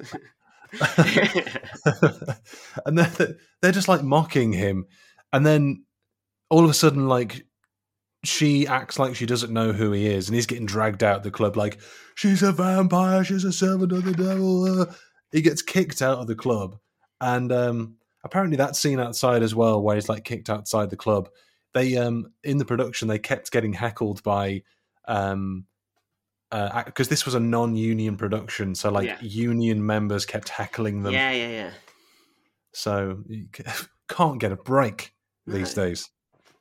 And they're, they're just like mocking him. And then all of a sudden, like, she acts like she doesn't know who he is. And he's getting dragged out of the club like, she's a vampire, she's a servant of the devil. Uh, he gets kicked out of the club. And um, apparently that scene outside as well, where he's like kicked outside the club, they um, in the production, they kept getting heckled by... Um, because uh, this was a non-union production, so like yeah. union members kept heckling them. Yeah, yeah, yeah. So you can't get a break these no. days.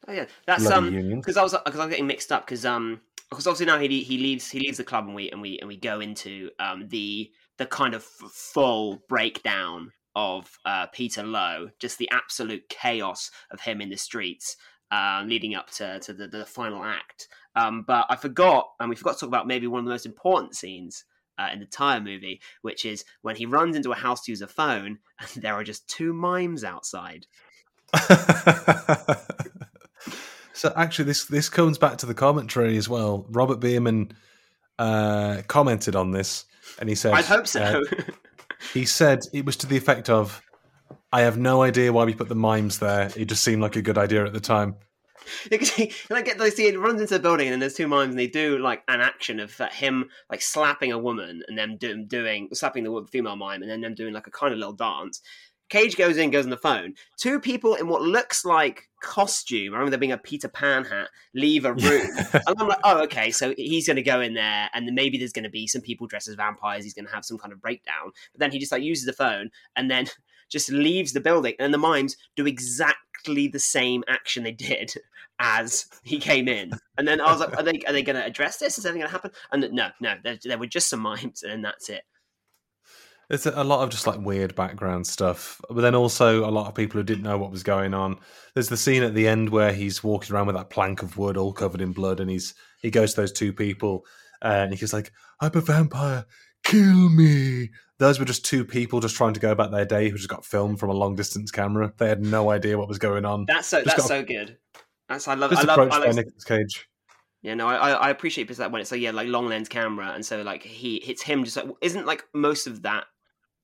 Oh yeah, that's bloody um unions. Because I was because I'm getting mixed up because um because obviously now he he leaves he leaves the club and we and we and we go into um the the kind of full breakdown of uh, Peter Lowe, just the absolute chaos of him in the streets, uh, leading up to to the, the final act. Um, but I forgot, and we forgot to talk about maybe one of the most important scenes uh, in the entire movie, which is when he runs into a house to use a phone, and there are just two mimes outside. So actually, this this comes back to the commentary as well. Robert Bierman uh, commented on this, and he said... I hope so. Uh, he said it was to the effect of, I have no idea why we put the mimes there. It just seemed like a good idea at the time. Because he, like, get those, he runs into the building, and then there's two mimes, and they do like an action of uh, him like slapping a woman, and them do, doing slapping the female mime, and then them doing like a kind of little dance. Cage goes in, goes on the phone. Two people in what looks like costume. I remember there being a Peter Pan hat. Leave a room, and I'm like, oh, okay, so he's going to go in there, and then maybe there's going to be some people dressed as vampires. He's going to have some kind of breakdown. But then he just like uses the phone, and then just leaves the building, and the mimes do exactly the same action they did as he came in. And then I was like, are they are they going to address this? Is anything going to happen? And no, no, there, there were just some mimes, and then that's it. It's a lot of just like weird background stuff, but then also a lot of people who didn't know what was going on. There's the scene at the end where he's walking around with that plank of wood all covered in blood, and he's he goes to those two people, uh, and he's like, I'm a vampire, kill me. Those were just two people just trying to go about their day who just got filmed from a long-distance camera. They had no idea what was going on. That's so just that's so a, good. That's I love. Just I love. I love Nicolas Cage. Yeah, no, I I appreciate because that when it's like yeah, like long lens camera, and so like he hits him just like isn't like most of that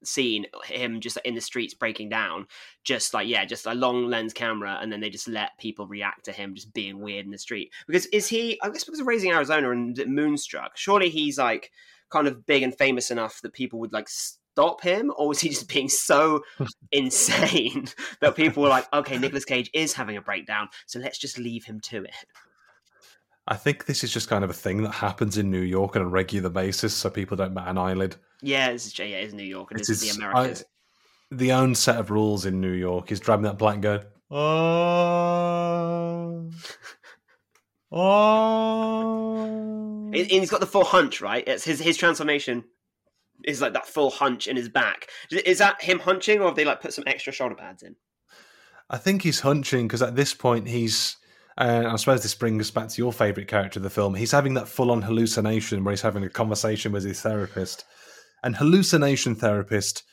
scene him just like, in the streets breaking down, just like yeah, just a long lens camera, and then they just let people react to him just being weird in the street. Because is he? I guess because of Raising Arizona and Moonstruck, surely he's like kind of big and famous enough that people would like stop him, or was he just being so insane that people were like, okay, Nicolas Cage is having a breakdown, so let's just leave him to it. I think this is just kind of a thing that happens in New York on a regular basis, so people don't bat an eyelid. Yeah, it's, yeah, it is New York, and it is the Americas. I, the own set of rules in New York is driving that blank going, oh... Oh, and he's got the full hunch, right? It's his his transformation is like that full hunch in his back. Is that him hunching, or have they like put some extra shoulder pads in? I think he's hunching because at this point he's. Uh, I suppose this brings us back to your favourite character of the film. He's having that full-on hallucination where he's having a conversation with his therapist, and hallucination therapist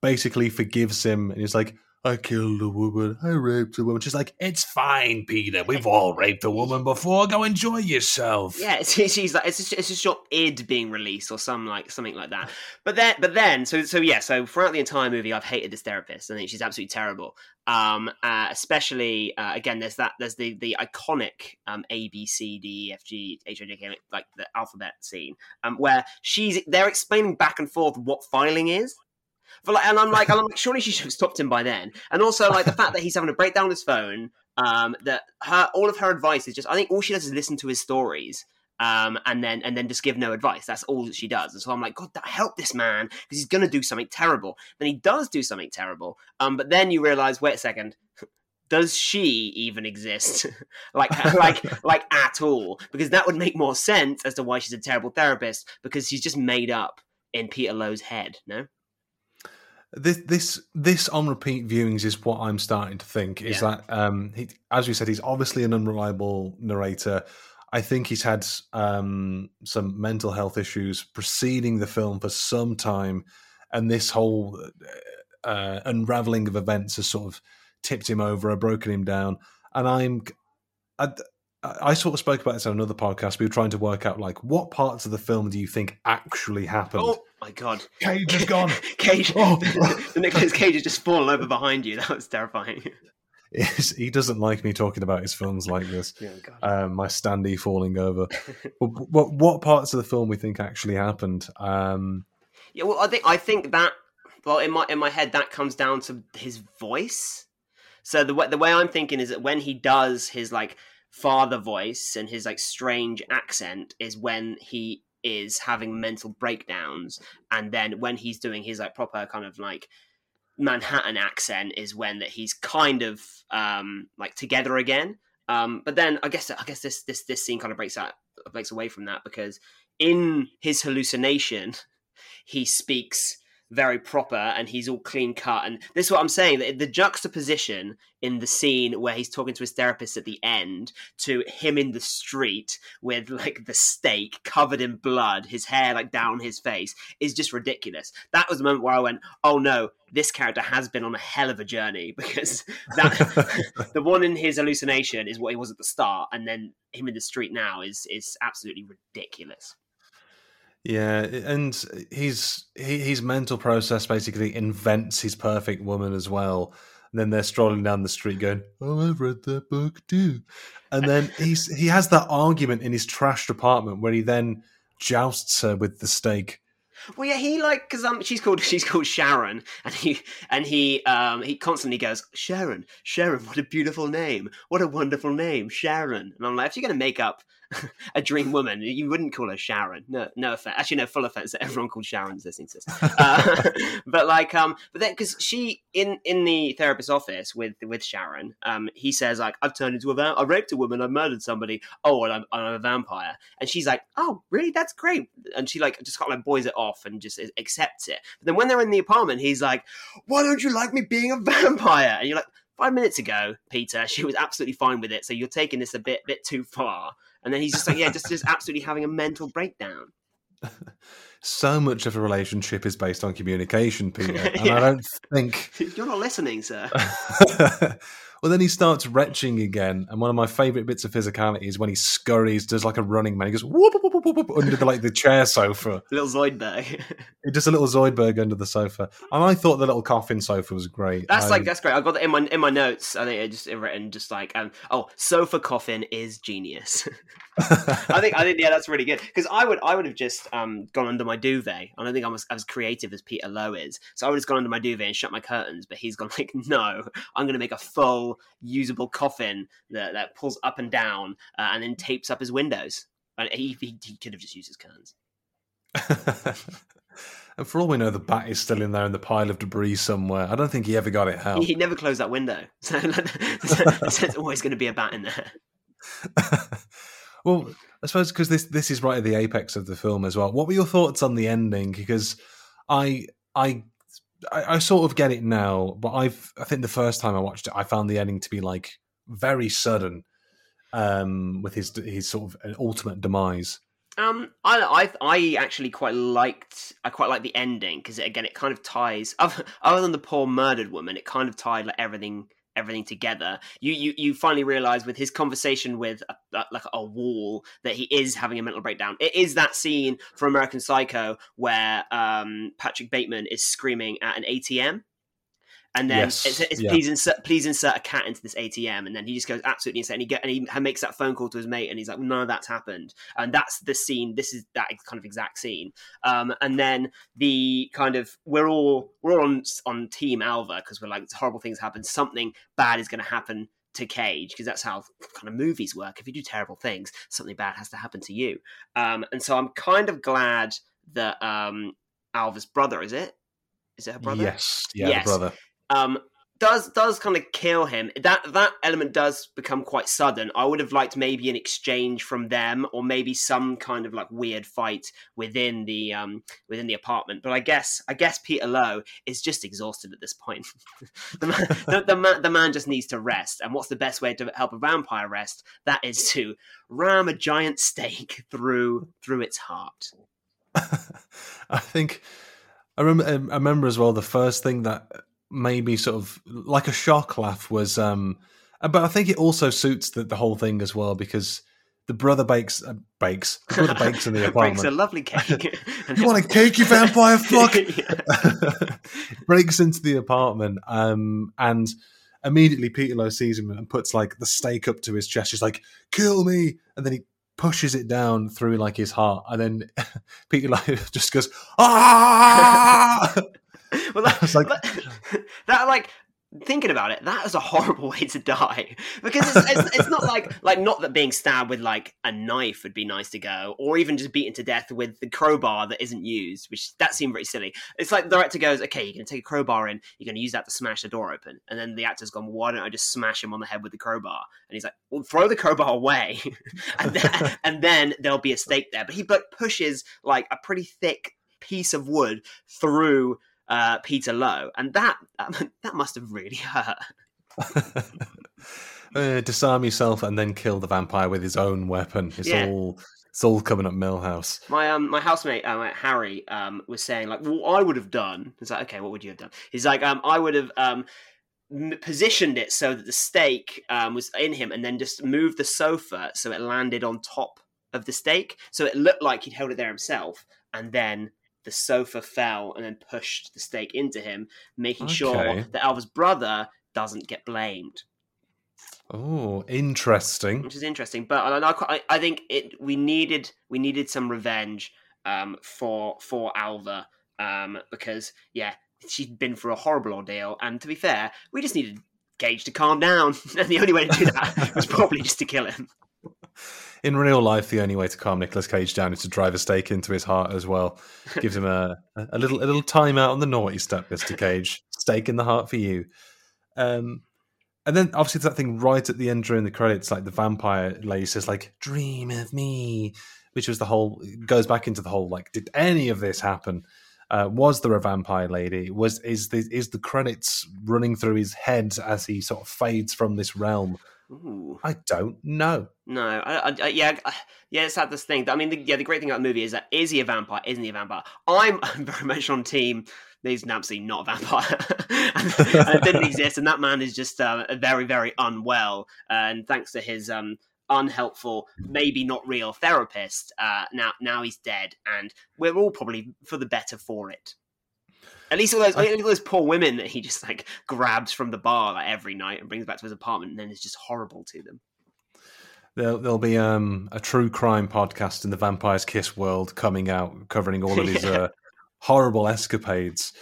basically forgives him, and he's like, I killed a woman, I raped a woman. She's like, it's fine, Peter. We've all raped a woman before. Go enjoy yourself. Yeah, it's, she's like, it's just, it's just your id being released or some like something like that. But then, but then, so so yeah, so throughout the entire movie, I've hated this therapist. I think she's absolutely terrible. Um, uh, especially uh, again, there's that there's the the iconic um, A B C D E F G H I J K like the alphabet scene, um, where she's they're explaining back and forth what filing is. But like, and I'm like, I'm like, surely she should have stopped him by then. And also, like the fact that he's having a breakdown on his phone, um, that her all of her advice is just, I think all she does is listen to his stories, um, and then and then just give no advice. That's all that she does. And so I'm like, God, help this man because he's gonna do something terrible. Then he does do something terrible. Um, but then you realize, wait a second. Does she even exist? like, like, like at all? Because that would make more sense as to why she's a terrible therapist, because she's just made up in Peter Lowe's head. No. This this this on repeat viewings is what I'm starting to think is yeah. that um, he, as we said, he's obviously an unreliable narrator. I think he's had um, some mental health issues preceding the film for some time, and this whole uh, unraveling of events has sort of tipped him over, or broken him down. And I'm, I, I sort of spoke about this on another podcast. We were trying to work out like what parts of the film do you think actually happened. Oh. My God. Cage is gone. Cage. Oh. The, the Nicolas Cage has just fallen over behind you. That was terrifying. He doesn't like me talking about his films like this. Yeah, um, my standee falling over. But what, what parts of the film we think actually happened? Um, yeah, well, I think I think that. Well, in my in my head, that comes down to his voice. So the way, the way I'm thinking is that when he does his like father voice and his like strange accent is when he is having mental breakdowns, and then when he's doing his like proper kind of like Manhattan accent is when that he's kind of um like together again, um but then i guess i guess this this this scene kind of breaks out breaks away from that, because in his hallucination he speaks very proper and he's all clean cut. And this is what I'm saying, that the juxtaposition in the scene where he's talking to his therapist at the end to him in the street with like the steak covered in blood, his hair like down his face, is just ridiculous. That was the moment where I went, oh no, this character has been on a hell of a journey, because that the one in his hallucination is what he was at the start, and then him in the street now is is absolutely ridiculous. Yeah, and his his mental process basically invents his perfect woman as well. And then they're strolling down the street going, "Oh, I've read that book too." And then he's he has that argument in his trashed apartment where he then jousts her with the steak. Well, yeah, he like because um, she's called she's called Sharon, and he and he um he constantly goes, "Sharon, Sharon, what a beautiful name! What a wonderful name, Sharon!" And I'm like, if you're gonna make up a dream woman, you wouldn't call her Sharon. No, no offense. Actually, no, full offense that everyone called Sharon's listening to this. Uh, but like um, but then because she in in the therapist's office with with Sharon, um, he says like, "I've turned into a va- I raped a woman, I murdered somebody. Oh, and I'm, I'm a vampire." And she's like, "Oh, really? That's great." And she like just kind of like boys it off and just accepts it. But then when they're in the apartment, he's like, "Why don't you like me being a vampire?" And you're like, five minutes ago, Peter, she was absolutely fine with it, so you're taking this a bit bit too far. And then he's just like, yeah, just, just absolutely having a mental breakdown. So much of a relationship is based on communication, Peter. And yeah. I don't think... You're not listening, sir. Well, then he starts retching again, and one of my favourite bits of physicality is when he scurries, does like a running man. He goes whoop, whoop, whoop, whoop, whoop, under the, like the chair sofa. Little Zoidberg. He does a little Zoidberg under the sofa, and I thought the little coffin sofa was great. That's I, like that's great. I got that in my in my notes. I think I just written just like um, oh, sofa coffin is genius. I think I think yeah, that's really good, because I would I would have just um, gone under my duvet. I don't think I'm as, as creative as Peter Lowe is, so I would have gone under my duvet and shut my curtains. But he's gone like, no, I'm going to make a full usable coffin that, that pulls up and down uh, and then tapes up his windows. And he, he, he could have just used his cans. And for all we know, the bat is still in there in the pile of debris somewhere. I don't think he ever got it out. He, he never closed that window. So, so, so it's always going to be a bat in there. Well, I suppose because this, this is right at the apex of the film as well. What were your thoughts on the ending? Because I I I, I sort of get it now, but I've, I think the first time I watched it, I found the ending to be like very sudden, um, with his his sort of ultimate demise. Um, I, I, I actually quite liked I quite liked the ending, because again, it kind of ties other, other than the poor murdered woman, it kind of tied like everything everything together. You you, you finally realise with his conversation with a, like a wall that he is having a mental breakdown. It is that scene from American Psycho where um, Patrick Bateman is screaming at an A T M. And then yes. it's, it's yeah. please, insert, please insert a cat into this A T M. And then he just goes absolutely insane. And he, get, and he makes that phone call to his mate, and he's like, none of that's happened. And that's the scene. This is that kind of exact scene. Um, and then the kind of we're all we're all on on Team Alva, because we're like, horrible things happen. Something bad is going to happen to Cage, because that's how kind of movies work. If you do terrible things, something bad has to happen to you. Um, and so I'm kind of glad that um, Alva's brother, is it? Is it her brother? Yes. Yeah, yes. The brother. Um, does does kind of kill him. That that element does become quite sudden. I would have liked maybe an exchange from them, or maybe some kind of like weird fight within the um within the apartment. But I guess I guess Peter Lowe is just exhausted at this point. the, man, the, the man the man just needs to rest. And what's the best way to help a vampire rest? That is to ram a giant stake through through its heart. I think I remember. I remember as well. The first thing that maybe sort of like a shock laugh was um but I think it also suits the, the whole thing as well, because the brother bakes uh, bakes. The brother bakes in the apartment. Bakes a lovely cake. You want a cake, you vampire fuck? Breaks into the apartment, um, and immediately Peter Lowe sees him and puts like the stake up to his chest. He's like, "Kill me!" And then he pushes it down through like his heart, and then Peter Lowe just goes, "Ah!" Well, that, I was like, that, that like. Thinking about it, that is a horrible way to die, because it's, it's, it's not like like not that being stabbed with like a knife would be nice to go, or even just beaten to death with the crowbar that isn't used, which that seemed pretty silly. It's like the director goes, okay, you're going to take a crowbar in, you're going to use that to smash the door open, and then the actor's gone, well, why don't I just smash him on the head with the crowbar? And he's like, well, throw the crowbar away, and, then, and then there'll be a stake there. But he but pushes like a pretty thick piece of wood through Uh, Peter Lowe, and that um, that must have really hurt. uh, disarm yourself and then kill the vampire with his own weapon. It's yeah. all it's all coming up Millhouse. My um my housemate uh, Harry um was saying like, well, I would have done. It's like, okay, what would you have done? He's like, um, I would have um. positioned it so that the stake um was in him, and then just moved the sofa so it landed on top of the stake, so it looked like he'd held it there himself, and then the sofa fell and then pushed the stake into him, making okay. sure that Alva's brother doesn't get blamed. Oh, interesting. Which is interesting, but I, I think it we needed we needed some revenge um, for for Alva um, because yeah, she'd been through a horrible ordeal, and to be fair, we just needed Cage to calm down, and the only way to do that was probably just to kill him. In real life, the only way to calm Nicolas Cage down is to drive a stake into his heart as well. Gives him a, a little a little time out on the naughty step, Mister Cage. Stake in the heart for you. Um, and then, obviously, that thing right at the end during the credits, like the vampire lady says, like, "Dream of me," which was the whole, goes back into the whole, like, did any of this happen? Uh, was there a vampire lady? Was is the, is the credits running through his head as he sort of fades from this realm? Ooh. I don't know. No, I, I, yeah, I, yeah. It's had this thing. I mean, the, yeah, the great thing about the movie is that is he a vampire? Isn't he a vampire? I'm, I'm very much on team. He's absolutely not a vampire, and, and it didn't exist. And that man is just uh, very, very unwell. Uh, and thanks to his um, unhelpful, maybe not real therapist, uh, now now he's dead, and we're all probably for the better for it. At least all those, I, all those poor women that he just like grabs from the bar like every night and brings back to his apartment, and then is just horrible to them. There'll, there'll be um, a true crime podcast in the Vampire's Kiss world coming out, covering all of his yeah. uh, horrible escapades.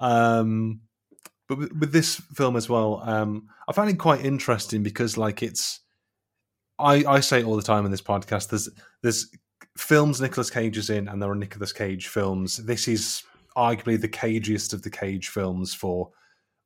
Um, but with, with this film as well, um, I found it quite interesting because, like, it's I, I say it all the time in this podcast. There's there's films Nicolas Cage is in, and there are Nicolas Cage films. This is arguably the cagiest of the Cage films for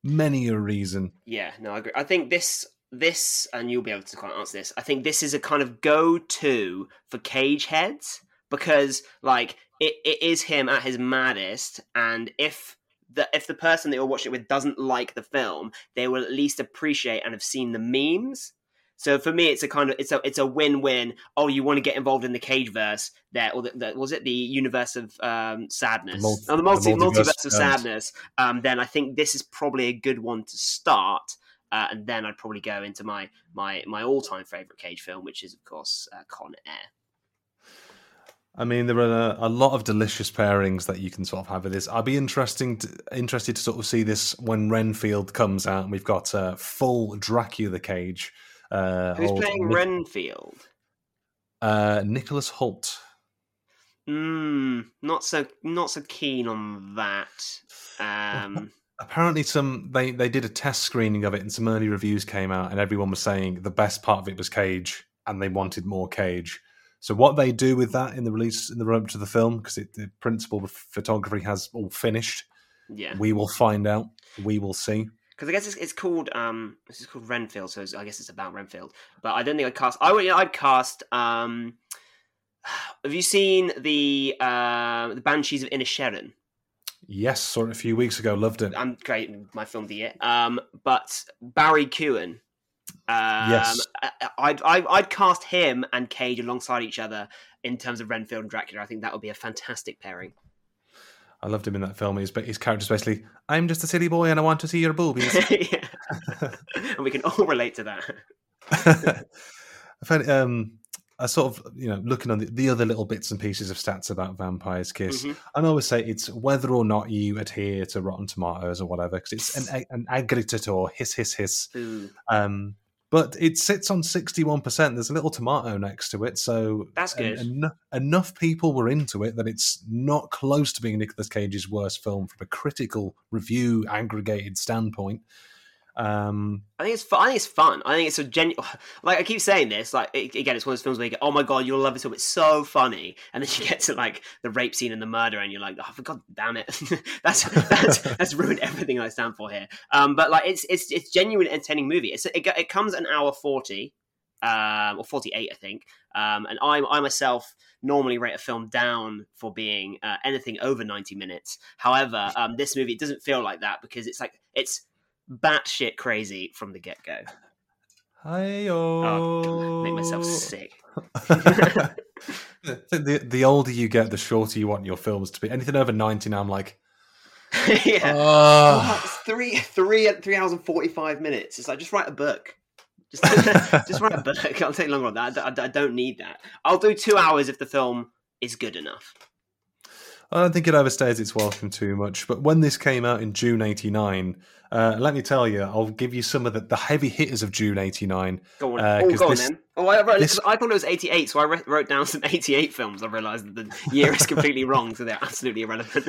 many a reason. Yeah, no, I agree. I think this, this, and you'll be able to kind of answer this, I think this is a kind of go-to for Cage heads, because, like, it, it is him at his maddest, and if the, if the person that you're watching it with doesn't like the film, they will at least appreciate and have seen the memes. So for me, it's a kind of it's a it's a win-win. Oh, you want to get involved in the Cageverse there, or the, the, was it the universe of um, sadness? The, multi- oh, the, multi- the multiverse, multiverse of sadness. Um, then I think this is probably a good one to start, uh, and then I'd probably go into my my my all-time favorite Cage film, which is of course uh, Con Air. I mean, there are a, a lot of delicious pairings that you can sort of have with this. I'd be interesting to, interested to sort of see this when Renfield comes out, and we've got uh, full Dracula Cage. Uh, Who's playing Nic- Renfield? Uh, Nicholas Hoult. Mm, not so, not so keen on that. Um, apparently, some they, they did a test screening of it, and some early reviews came out, and everyone was saying the best part of it was Cage, and they wanted more Cage. So, what they do with that in the release in the run up to the film, because the principal photography has all finished. Yeah, we will find out. We will see. Because I guess it's, it's called um, this is called Renfield, so it's, I guess it's about Renfield. But I don't think I'd cast. I would. You know, I'd cast. Um, have you seen the uh, the Banshees of Inisherin? Yes, saw it a few weeks ago. Loved it. I'm great. My film of the year. Um, but Barry Keoghan. Um, yes. I'd, I'd I'd cast him and Cage alongside each other in terms of Renfield and Dracula. I think that would be a fantastic pairing. I loved him in that film. His, his character's basically, I'm just a silly boy and I want to see your boobies. And we can all relate to that. I found it, um, I sort of, you know, looking on the, the other little bits and pieces of stats about Vampire's Kiss, mm-hmm. and I always say it's whether or not you adhere to Rotten Tomatoes or whatever, because it's an, an aggregator, hiss, hiss, hiss. Mm. Um, but it sits on sixty-one percent. There's a little tomato next to it, so that's good. En- en- enough people were into it that it's not close to being Nicolas Cage's worst film from a critical review aggregated standpoint. Um, I think it's fun. I think it's fun. I think it's a genuine. Like I keep saying this. Like it, again, it's one of those films where you go, "Oh my god, you'll love this film. It's so funny." And then you get to like the rape scene and the murder, and you're like, "Oh, for god damn it, that's that's that's ruined everything I stand for here." Um, but like it's it's it's genuine entertaining movie. It's it, it comes an hour forty, um, or forty eight, I think. Um, and I I myself normally rate a film down for being uh, anything over ninety minutes. However, um, this movie it doesn't feel like that because it's like it's. Batshit crazy from the get go. Hi-yo. Oh, make myself sick. the, the older you get, the shorter you want your films to be. Anything over ninety now, I'm like, yeah, oh. Oh, it's three, three, three hours and forty-five minutes. It's like just write a book. Just, just write a book. I'll take longer on that. I, I, I don't need that. I'll do two hours if the film is good enough. I don't think it overstays its welcome too much, but when this came out in June eighty-nine, uh, let me tell you, I'll give you some of the, the heavy hitters of June eighty-nine. Go on, uh, oh, go this, on then. Oh, I, wrote, this... I thought it was eighty-eight, so I re- wrote down some eighty-eight films. I realised that the year is completely wrong, so they're absolutely irrelevant.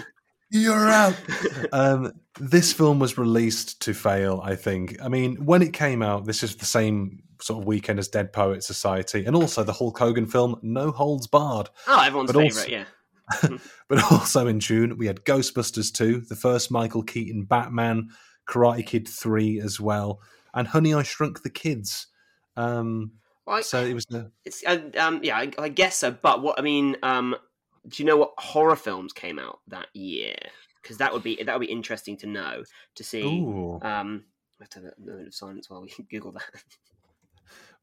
You're out. um, this film was released to fail, I think. I mean, when it came out, this is the same sort of weekend as Dead Poets Society, and also the Hulk Hogan film No Holds Barred. Oh, everyone's favourite, also... yeah. But also in June, we had Ghostbusters two, the first Michael Keaton Batman, Karate Kid three as well, and Honey, I Shrunk the Kids. Um, I, so it was... The... It's, uh, um, yeah, I, I guess so, but what, I mean, um, do you know what horror films came out that year? Because that would be that would be interesting to know, to see... Ooh. Um, I have to have a moment of silence while we Google that.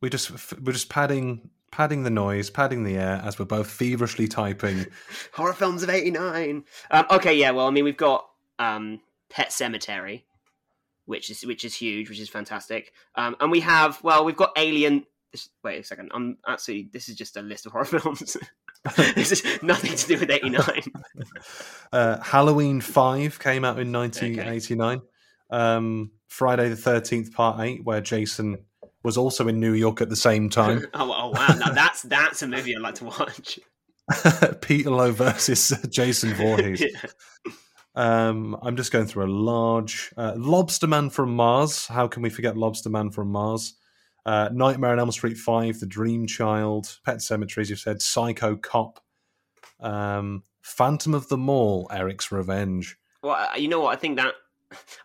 We're just, we're just padding... Padding the noise, padding the air, as we're both feverishly typing. Horror films of eighty-nine. Um, okay, yeah, well, I mean, we've got um, Pet Sematary, which is which is huge, which is fantastic. Um, and we have, well, we've got Alien... Wait a second, I'm absolutely... This is just a list of horror films. This is nothing to do with eighty-nine. uh, Halloween five came out in nineteen eighty-nine. Okay. Um, Friday the thirteenth, Part eight, where Jason... was also in New York at the same time. oh, oh, wow. Now that's that's a movie I'd like to watch. Peter Lowe versus Jason Voorhees. Yeah. Um, I'm just going through a large... Uh, Lobster Man from Mars. How can we forget Lobster Man from Mars? Uh, Nightmare on Elm Street five, The Dream Child, Pet Sematary, as you've said, Psycho Cop, um, Phantom of the Mall, Eric's Revenge. Well, you know what? I think that...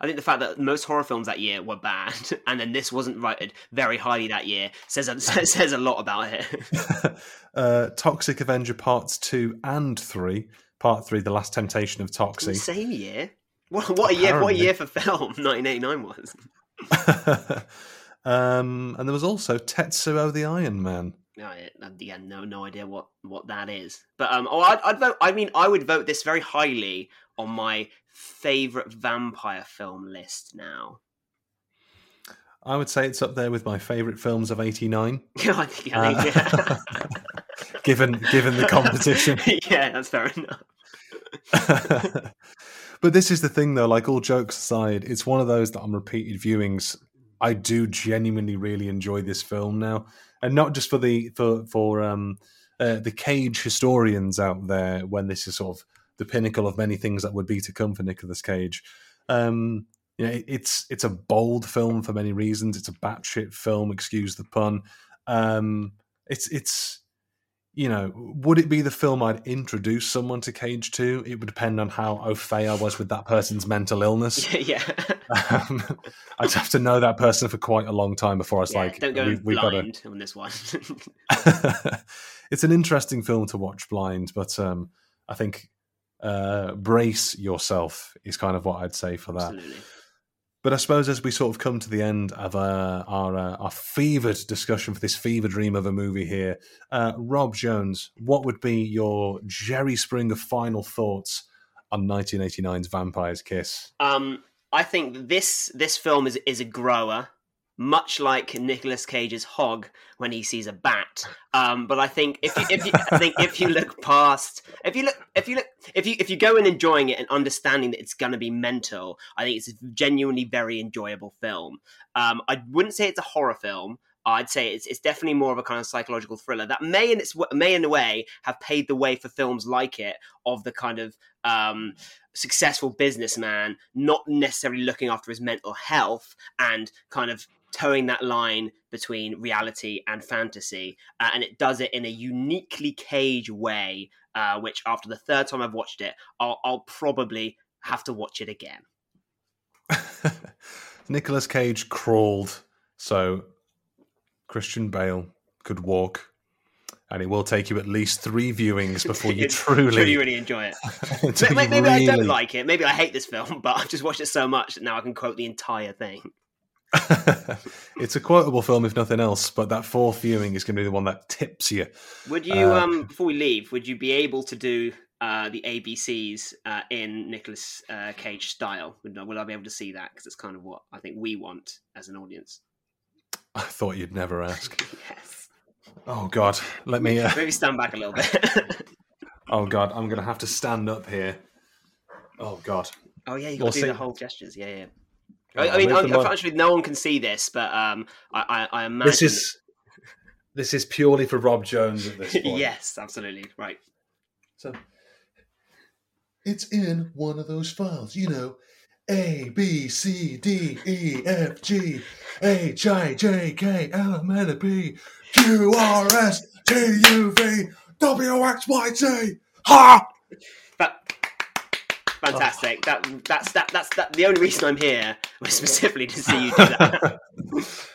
I think the fact that most horror films that year were bad, and then this wasn't rated very highly that year, says a, says a lot about it. uh, Toxic Avenger Parts two and three. Part three, The Last Temptation of Toxie. Same year? What, what a year What a year for film nineteen eighty-nine was. um, and there was also Tetsuo the Iron Man. Oh, yeah, no, no idea what, what that is. But um, oh, I'd, I'd vote. I mean, I would vote this very highly on my favorite vampire film list now. I would say it's up there with my favorite films of eighty-nine. I think, I think, uh, yeah. given given the competition, yeah, that's fair enough. But this is the thing, though. Like, all jokes aside, it's one of those that on repeated viewings, I do genuinely really enjoy this film now. And not just for the for for um, uh, the Cage historians out there, when this is sort of the pinnacle of many things that would be to come for Nicolas Cage. Um, you know, it, it's it's a bold film for many reasons. It's a batshit film, excuse the pun. Um, it's it's you know, would it be the film I'd introduce someone to Cage to? It would depend on how au fait I was with that person's mental illness. Yeah, yeah. Um, I'd have to know that person for quite a long time before I was yeah, like, don't go we, we've blind got to... on this one. It's an interesting film to watch blind, but um, I think uh, brace yourself is kind of what I'd say for that. Absolutely. But I suppose as we sort of come to the end of uh, our uh, our fevered discussion for this fever dream of a movie here, uh, Rob Jones, what would be your Jerry Springer final thoughts on nineteen eighty-nine's Vampire's Kiss? Um. I think this this film is, is a grower. much like Nicolas Cage's hog when he sees a bat. Um, but I think if you, if you, I think if you look past, if you look, if you look, if you if you go in enjoying it and understanding that it's going to be mental, I think it's a genuinely very enjoyable film. Um, I wouldn't say it's a horror film. I'd say it's it's definitely more of a kind of psychological thriller that may in its may in a way have paved the way for films like it, of the kind of um, successful businessman not necessarily looking after his mental health and kind of towing that line between reality and fantasy, uh, and it does it in a uniquely Cage way, uh, which after the third time I've watched it, I'll, I'll probably have to watch it again. Nicolas Cage crawled so Christian Bale could walk, and it will take you at least three viewings before you truly, truly really enjoy it. maybe maybe really... I don't like it, maybe I hate this film, but I've just watched it so much that now I can quote the entire thing. It's a quotable film, if nothing else, but that fourth viewing is going to be the one that tips you. Would you, uh, um, before we leave, would you be able to do uh, the A B Cs uh, in Nicolas uh, Cage style? Will I be able to see that? Because it's kind of what I think we want as an audience. I thought you'd never ask. Yes. Oh, God. Let me... Uh... Maybe stand back a little bit. Oh, God. I'm going to have to stand up here. Oh, God. Oh, yeah, you've got to do see... the whole gestures. Yeah, yeah. I, I mean, I, actually, no one can see this, but um, I, I, I imagine this is this is purely for Rob Jones at this point. Yes, absolutely, right. So it's in one of those files, you know, A B C D E F G H I J K L M N P Q R S T U V W X Y Z. Ha! But. Fantastic. Oh. That that's that that's that. The only reason I'm here was specifically to see you do that.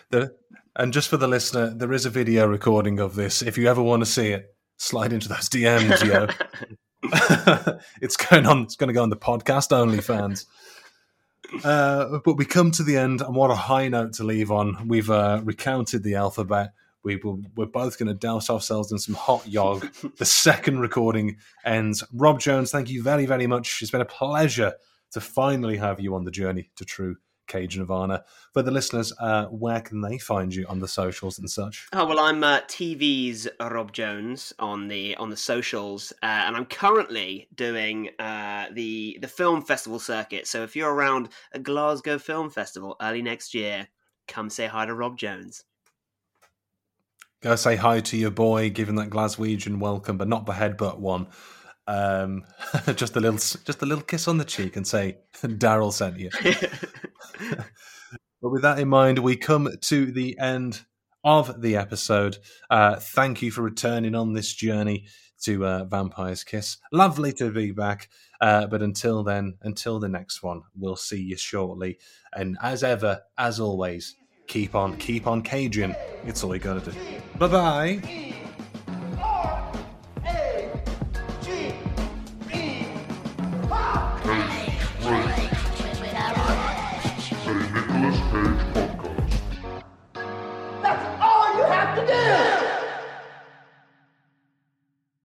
the, and just for the listener, there is a video recording of this. If you ever want to see it, slide into those D Ms, yo. It's going on. It's going to go on the podcast only, fans. Uh, but we come to the end, and what a high note to leave on. We've uh, recounted the alphabet. We will, we're both going to douse ourselves in some hot yog. The second recording ends. Rob Jones, thank you very, very much. It's been a pleasure to finally have you on the journey to true Cage Nirvana. For the listeners, uh, where can they find you on the socials and such? Oh, well, I'm uh, T V's Rob Jones on the on the socials, uh, and I'm currently doing uh, the the film festival circuit. So if you're around a Glasgow Film Festival early next year, come say hi to Rob Jones. Go say hi to your boy, give him that Glaswegian welcome, but not the headbutt one. Um, just a little, just a little kiss on the cheek, and say, "Daryl sent you." But with that in mind, we come to the end of the episode. Uh, thank you for returning on this journey to uh, Vampire's Kiss. Lovely to be back. Uh, but until then, until the next one, we'll see you shortly. And as ever, as always. Keep on, keep on caging. It's all you gotta do. Bye-bye. E R A G E Cage Rage. A Nicolas Cage podcast. That's all you have to do!